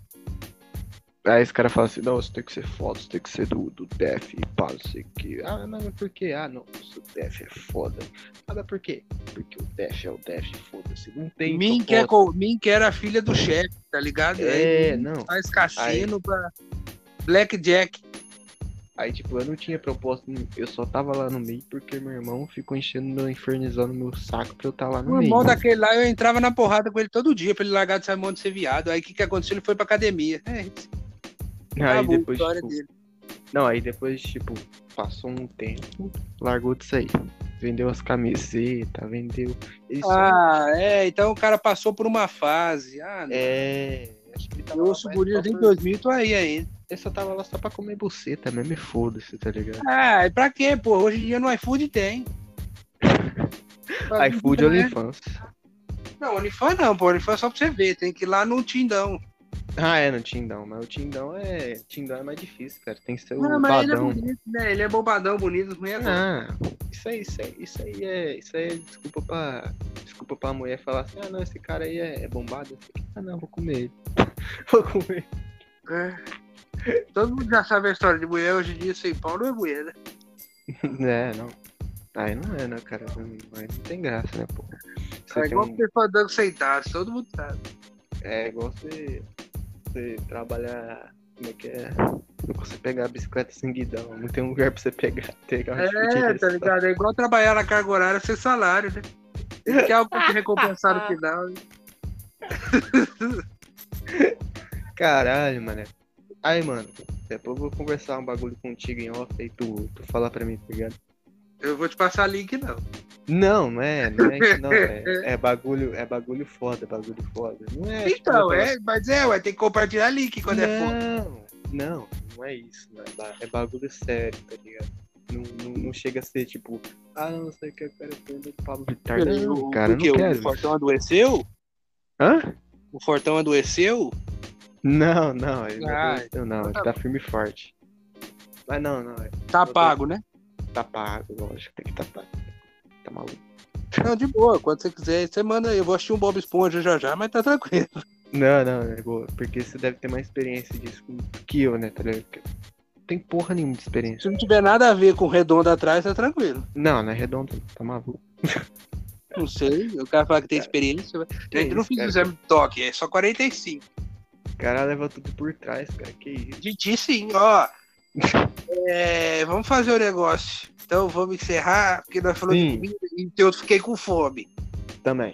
Aí esse cara fala assim, não, você tem que ser foda, você tem que ser do, do Def e pá, não sei o que. Ah, não, mas por quê? Ah, não, o Def é foda. Ah, mas por quê? Porque o Def é o Def, foda-se, não tem... Min que, é, que era a filha do chefe, tá ligado? É, aí, não. Faz cassino aí... pra Blackjack. Aí, tipo, eu não tinha proposta, eu só tava lá no meio porque meu irmão ficou enchendo meu infernizando meu saco pra eu estar tá lá no o meio. O irmão daquele lá, eu entrava na porrada com ele todo dia pra ele largar de sair mão de ser viado. Aí, o que que aconteceu? Ele foi pra academia. É isso. Aí Acabou, depois, tipo, dele. Não, aí depois, tipo, passou um tempo, largou disso aí. Vendeu as camisetas, vendeu... Isso. Ah, é, então o cara passou por uma fase. Ah, não. É, acho que ele tava... Eu ouço gurias em dois mil, tô aí ainda. Eu só tava lá só pra comer buceta mesmo, me foda-se, tá ligado? Ah, e pra quê, pô? Hoje em dia no iFood tem. iFood ou OnlyFans? Não, OnlyFans não, pô. OnlyFans só pra você ver, tem que ir lá no Tindão. Ah, é no Tindão, mas o Tindão é... Tindão é mais difícil, cara. Tem que ser o badão. Não, mas ele é bonito, né? Ele é bobadão, bonito, as mulheres. Ah, isso aí, isso aí, isso aí é... Isso aí é desculpa pra... Desculpa pra mulher falar assim, ah, não, esse cara aí é, é bombado. Assim. Ah, não, vou comer ele. Vou comer ele. É... Todo mundo já sabe a história de mulher hoje em dia, sem pau não é mulher, né? É, não. Aí não é, né, cara? Aí não tem graça, né, pô? Você é igual um... pessoa andando sentado, todo mundo sabe. É igual você, você trabalhar, como é que é? Você pegar a bicicleta sem guidão, não tem um lugar pra você pegar. pegar é, tá ligado? É igual trabalhar na carga horária sem salário, né? Tem que algo pra te recompensar no final. Né? Caralho, mané. Aí, mano, depois eu vou conversar um bagulho contigo em off e tu, tu falar pra mim, tá ligado? Eu vou te passar link, não. Não, não é, não é isso, não. É, é, bagulho, é bagulho foda, bagulho foda. Não é, então, é, falar... mas é, ué, tem que compartilhar link quando não, é foda. Não, não é isso, não é, é bagulho sério, tá ligado? Não, não, não chega a ser tipo, ah, não sei o que, eu quero perder o Pablo Vittar. Não, cara, não quero. O Fortão adoeceu? Hã? O Fortão adoeceu? Não, não, ele ah, não, não, ele tá firme e forte. Mas não, não. Tá pago, né? Tá pago, lógico, tem que tá pago. Tá maluco. Não, de boa, quando você quiser, você manda aí. Eu vou assistir um Bob Esponja já já, mas tá tranquilo. Não, não, é boa, porque você deve ter mais experiência disso que eu, né, tá ligado? Não tem porra nenhuma de experiência. Se não tiver nada a ver com redondo atrás, tá tranquilo. Não, não é redondo, tá maluco. Não sei, o cara fala que tem experiência. Tem, gente, eu não fiz o exame de toque, é só quarenta e cinco. O cara leva tudo por trás, cara, que isso. De ti sim, ó. É, vamos fazer o um negócio. Então vamos encerrar, porque nós falamos de comida e eu fiquei com fome. Também.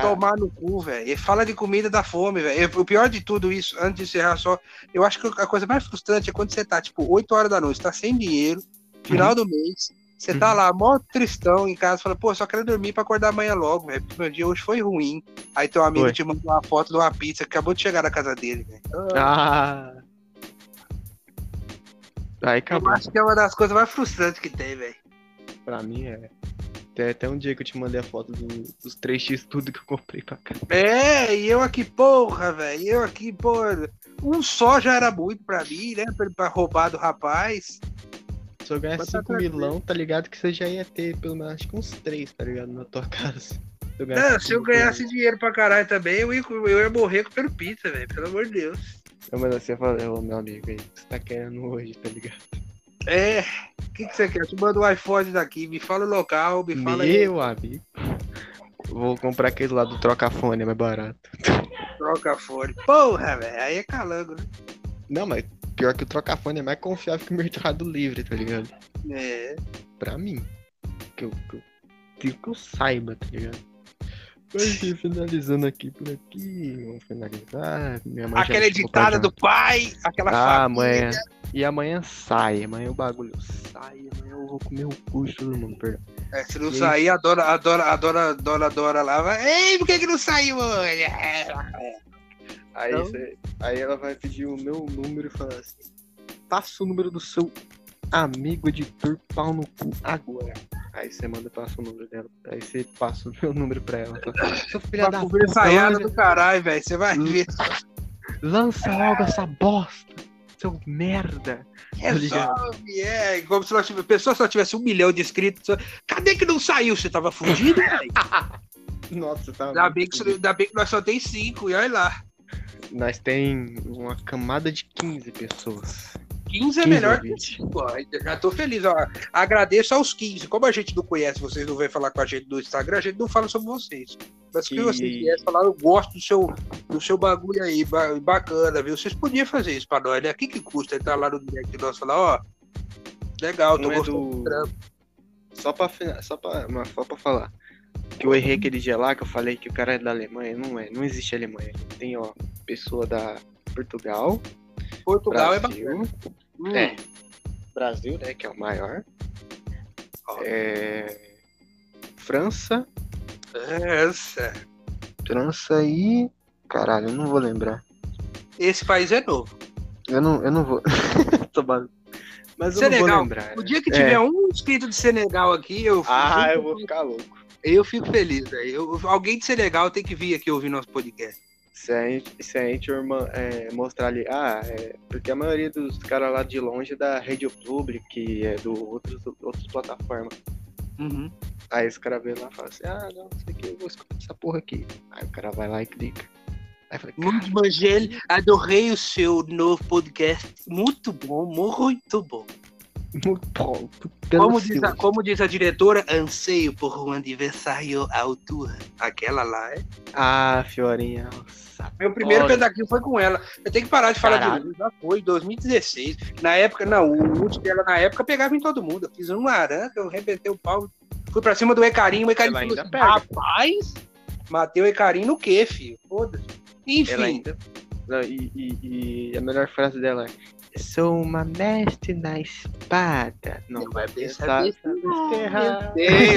Tomar no cu, velho. E fala de comida dá fome, velho. O pior de tudo isso, antes de encerrar só, eu acho que a coisa mais frustrante é quando você tá, tipo, oito horas da noite, tá sem dinheiro, final uhum. do mês, você uhum. tá lá, mó tristão em casa, fala, pô, só quero dormir pra acordar amanhã logo, velho, porque meu dia hoje foi ruim. Aí teu amigo foi. Te mandou uma foto de uma pizza que acabou de chegar na casa dele, velho. Ah. Aí acabou. Eu acho que é uma das coisas mais frustrantes que tem, velho. Pra mim é. Tem até um dia que eu te mandei a foto do, dos três X tudo que eu comprei pra cá. É, e eu aqui, porra, velho. Eu aqui, porra. Um só já era muito pra mim, né? Pra, pra roubar do rapaz. Se eu ganhasse cinco milão, tá ligado? Que você já ia ter pelo menos acho que uns três, tá ligado? Na tua casa. Se não, se eu ganhasse dinheiro, dinheiro pra caralho também, eu ia, eu ia morrer com o pizza, velho. Pelo amor de Deus. Não, mas você falou, meu amigo, aí, você tá querendo hoje, tá ligado? É, o que, que você quer? Tu manda o um iPhone daqui, me fala o local, me fala. Meu aí. Amigo. Vou comprar aquele lá do Trocafone, é mais barato. Trocafone. Porra, velho, aí é calango, né? Não, mas pior que o Trocafone é mais confiável que o Mercado Livre, tá ligado? É. Pra mim. Que eu, que eu, que eu, que eu saiba, tá ligado? Mas finalizando aqui por aqui, vamos finalizar. Minha mãe aquela editada do pai, aquela ah, família. Amanhã. E amanhã sai, amanhã o bagulho sai, amanhã eu vou comer o cu de todo mundo, perdão. É, se não e sair, a dona, a dona, a dona, a dona, a dona lá vai, ei, por que que não saiu hoje? É. Aí, então, cê, aí ela vai pedir o meu número e falar assim, passa o número do seu amigo editor pau no cu agora. Aí você manda, passa o número dela. Aí você passa o meu número pra ela. Seu filho da puta. Ensaiada do caralho, velho. Você vai ver. Lança logo essa bosta. Seu merda. Resolve, é. Como se a pessoa só tivesse um milhão de inscritos. Só... Cadê que não saiu? Você tava fudido, velho? Nossa, tava. Ainda bem, que, ainda bem que nós só tem cinco. E olha lá. Nós tem uma camada de quinze pessoas. quinze é melhor que cinco, ó. Já tô feliz, ó. Agradeço aos quinze. Como a gente não conhece, vocês não vêm falar com a gente no Instagram, a gente não fala sobre vocês. Mas se vocês quiserem falar, eu gosto do seu, do seu bagulho aí, bacana, viu? Vocês podiam fazer isso pra nós, né? O que que custa entrar lá no direct nosso e falar, ó, legal, tô não gostando do trampo. Só pra, só, pra, só pra falar, que eu errei aquele dia lá, que eu falei que o cara é da Alemanha. Não é, não existe Alemanha. Tem, ó, pessoa da Portugal. Portugal Brasil, é bacana. Hum. É. Brasil, né? Que é o maior. É... França. França. França e. Caralho, eu não vou lembrar. Esse país é novo. Eu não, eu não vou. Tô mal... Mas Senegal. Eu não vou lembrar. O dia que tiver é. um inscrito de Senegal aqui, eu fico. Ah, eu vou ficar louco. Eu fico feliz, velho. Né? Alguém de Senegal tem que vir aqui ouvir nosso podcast. Se a gente, se a gente é, mostrar ali, ah, é, porque a maioria dos caras lá de longe é da Rede Public, que é do outros, outras plataformas. Uhum. Aí os caras vêm lá e falam assim, ah, não, isso aqui eu vou escutar essa porra aqui. Aí o cara vai lá e clica. Aí fala, muito Mangel, adorei o seu novo podcast. Muito bom, muito bom. Muito bom. Como diz, a, como diz a diretora, anseio por um aniversário à altura. Aquela lá, é? Ah, Fiorinha. Nossa, meu primeiro pedacinho foi com ela. Eu tenho que parar de falar Caralho. de mim. Já foi, dois mil e dezesseis. Na época, não. O último dela, na época, pegava em todo mundo. Eu fiz um aranca, eu arrebentei o pau. Fui pra cima do Ecarim. O Ecarim falou assim, rapaz, matei o Ecarim no quê, filho? Foda-se. Enfim. Não, e, e, e a melhor frase dela é: sou uma mestre na espada. Não, não vai pensar nisso.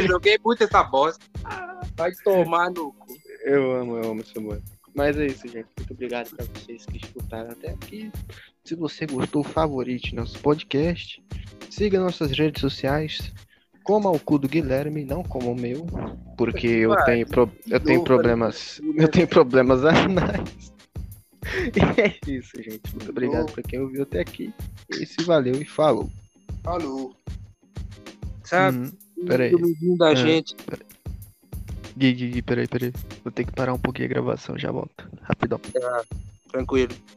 Joguei muito essa bosta. Vai tomar no cu. Eu amo, eu amo esse amor. Mas é isso, gente. Muito obrigado pra vocês que escutaram até aqui. Se você gostou, favorite nosso podcast. Siga nossas redes sociais. Coma o cu do Guilherme, não como o meu. Porque eu tenho, pro... eu tenho problemas. Eu tenho problemas anais. E é isso, gente. Muito obrigado pra quem ouviu até aqui. E se valeu e falou. Falou. Sabe? Uhum. Peraí. O da ah, gente. Peraí. Gui, Gui, Gui, peraí, peraí. Vou ter que parar um pouquinho a gravação, já volto. Rapidão. Ah, tranquilo.